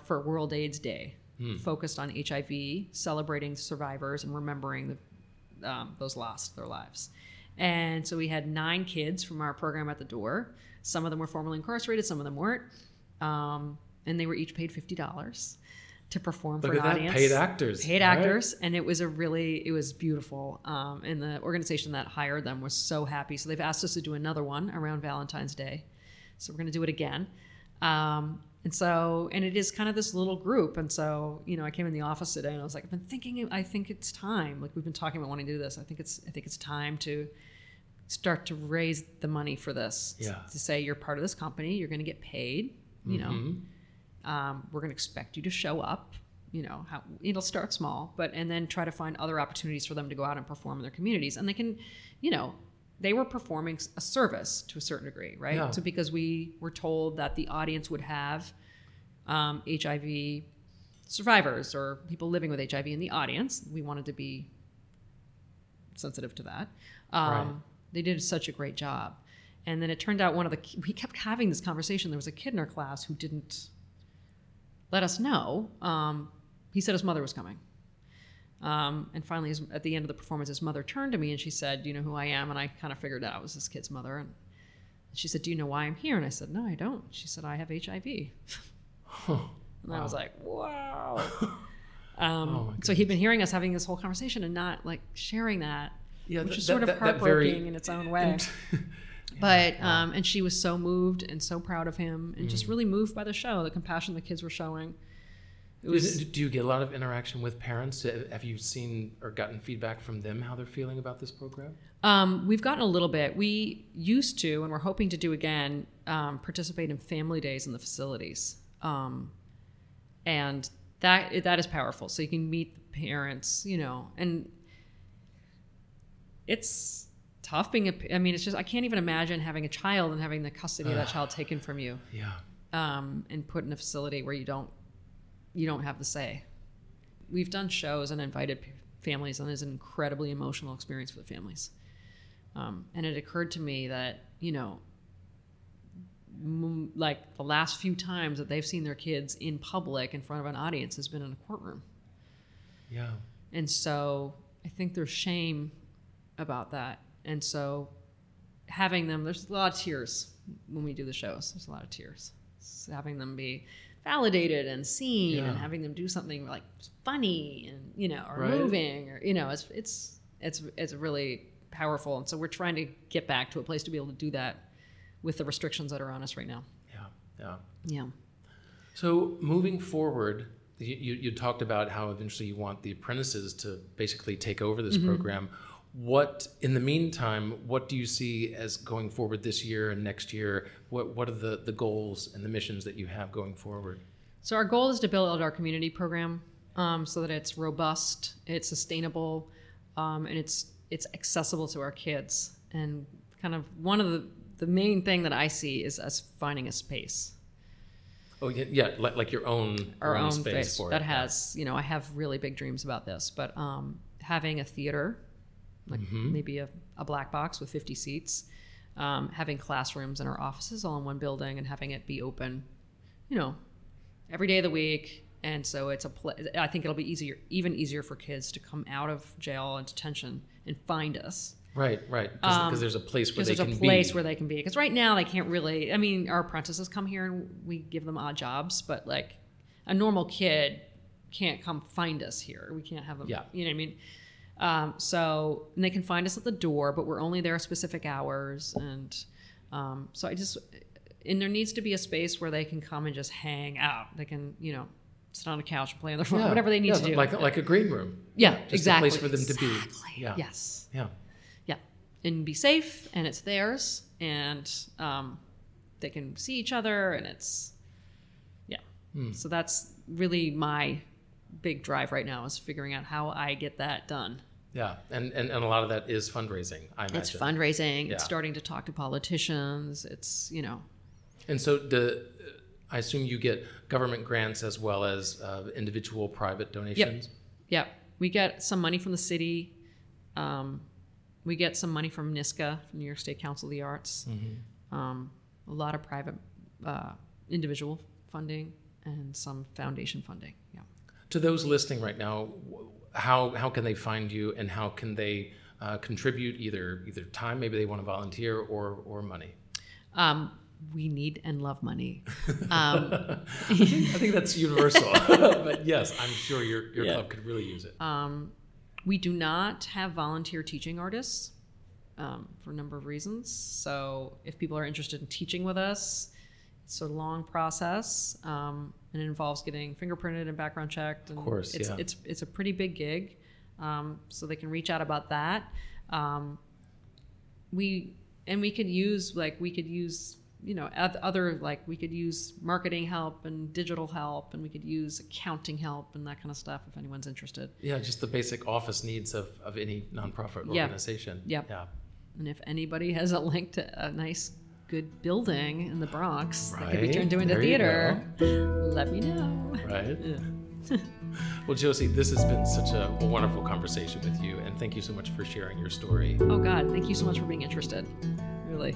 for World AIDS Day. Focused on HIV, celebrating survivors and remembering those lost their lives. And so we had 9 kids from our program at The Door. Some of them were formerly incarcerated, some of them weren't. And they were each paid $50 to perform for an audience. Paid actors. Paid actors. Right. And it was beautiful. And the organization that hired them was so happy. So they've asked us to do another one around Valentine's Day. So we're going to do it again. And it is kind of this little group. And so, I came in the office today and I was like, I've been thinking, I think it's time. Like, we've been talking about wanting to do this. I think it's time to start to raise the money for this. Yeah. To say you're part of this company, you're going to get paid, we're going to expect you to show up, it'll start small, and then try to find other opportunities for them to go out and perform in their communities. And they can, they were performing a service to a certain degree, right? Yeah. So because we were told that the audience would have HIV survivors or people living with HIV in the audience, we wanted to be sensitive to that. Right. They did such a great job. And then it turned out we kept having this conversation. There was a kid in our class who didn't let us know. He said his mother was coming. And finally, at the end of the performance, his mother turned to me and she said, "Do you know who I am?" And I kind of figured out it was this kid's mother. And she said, "Do you know why I'm here?" And I said, "No, I don't." She said, "I have HIV." And I was like, wow. So he'd been hearing us having this whole conversation and not like sharing that, which is sort of heartbreaking in its own way. And she was so moved and so proud of him and just really moved by the show, the compassion the kids were showing. Do you get a lot of interaction with parents? Have you seen or gotten feedback from them how they're feeling about this program? We've gotten a little bit. We used to, and we're hoping to do again, participate in family days in the facilities. And that is powerful. So you can meet the parents, and it's tough being I can't even imagine having a child and having the custody of that child taken from you. Yeah. And put in a facility where you don't have the say. We've done shows and invited families, and it's an incredibly emotional experience for the families. And it occurred to me that, you know, like the last few times that they've seen their kids in public in front of an audience has been in a courtroom. Yeah. And so I think there's shame about that. And so having them, there's a lot of tears when we do the shows. There's a lot of tears. So having them be validated and seen, yeah, and having them do something like funny and, you know, or right, moving, or, you know, it's really powerful. And so we're trying to get back to a place to be able to do that with the restrictions that are on us right now. Yeah. Yeah. So moving forward, you talked about how eventually you want the apprentices to basically take over this, mm-hmm, program. What, in the meantime, what do you see as going forward this year and next year? What are the goals and the missions that you have going forward? So our goal is to build our community program so that it's robust, it's sustainable, and it's accessible to our kids. And kind of one of the main thing that I see is us finding a space. Oh, yeah, like our own space for it. That has, you know, I have really big dreams about this, but having a theater, like, mm-hmm, maybe a black box with 50 seats, having classrooms and our offices all in one building and having it be open, you know, every day of the week. And so it's I think it'll be even easier for kids to come out of jail and detention and find us. Right. Because there's a place where they can be. Because right now they can't really, I mean, our apprentices come here and we give them odd jobs, but like a normal kid can't come find us here. We can't have them, yeah, you know what I mean? So, and they can find us at the door, but we're only there specific hours. And so and there needs to be a space where they can come and just hang out. They can, you know, sit on a couch and play on their phone, yeah, whatever they need, yeah, to do. Like a green room. Yeah, just exactly. Just a place for them to be. Exactly, yeah. Yes. Yeah. And be safe, and it's theirs, and they can see each other, and it's, yeah. Hmm. So that's really my big drive right now, is figuring out how I get that done. Yeah, and a lot of that is fundraising, I imagine. It's fundraising, yeah. It's starting to talk to politicians, it's, you know. And so I assume you get government grants as well as individual private donations? Yep, we get some money from the city. We get some money from NYSCA, New York State Council of the Arts. Mm-hmm. A lot of private individual funding and some foundation funding, yeah. To those listening right now, how can they find you, and how can they contribute either time, maybe they want to volunteer, or money? We need and love money. I think that's universal. But yes, I'm sure your club could really use it. We do not have volunteer teaching artists for a number of reasons. So if people are interested in teaching with us, it's a long process, and it involves getting fingerprinted and background checked. And of course, yeah. It's a pretty big gig, so they can reach out about that. We could use marketing help and digital help, and we could use accounting help and that kind of stuff if anyone's interested. Yeah, just the basic office needs of any nonprofit organization. Yep. Yeah. And if anybody has a link to a nice, good building in the Bronx, right, that could be turned into theater, let me know. Right. Yeah. Well, Josie, this has been such a wonderful conversation with you, and thank you so much for sharing your story. Oh God, thank you so much for being interested. Really.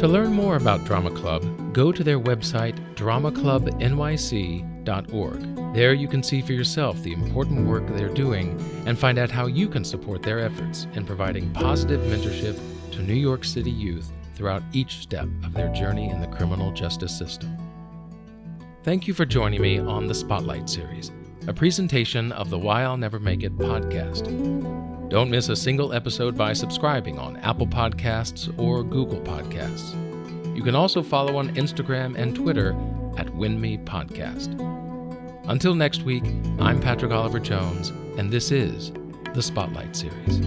To learn more about Drama Club, go to their website, dramaclubnyc.org. There you can see for yourself the important work they're doing and find out how you can support their efforts in providing positive mentorship to New York City youth throughout each step of their journey in the criminal justice system. Thank you for joining me on the Spotlight Series, a presentation of the Why I'll Never Make It podcast. Don't miss a single episode by subscribing on Apple Podcasts or Google Podcasts. You can also follow on Instagram and Twitter @WinMePodcast. Until next week, I'm Patrick Oliver Jones, and this is the Spotlight Series.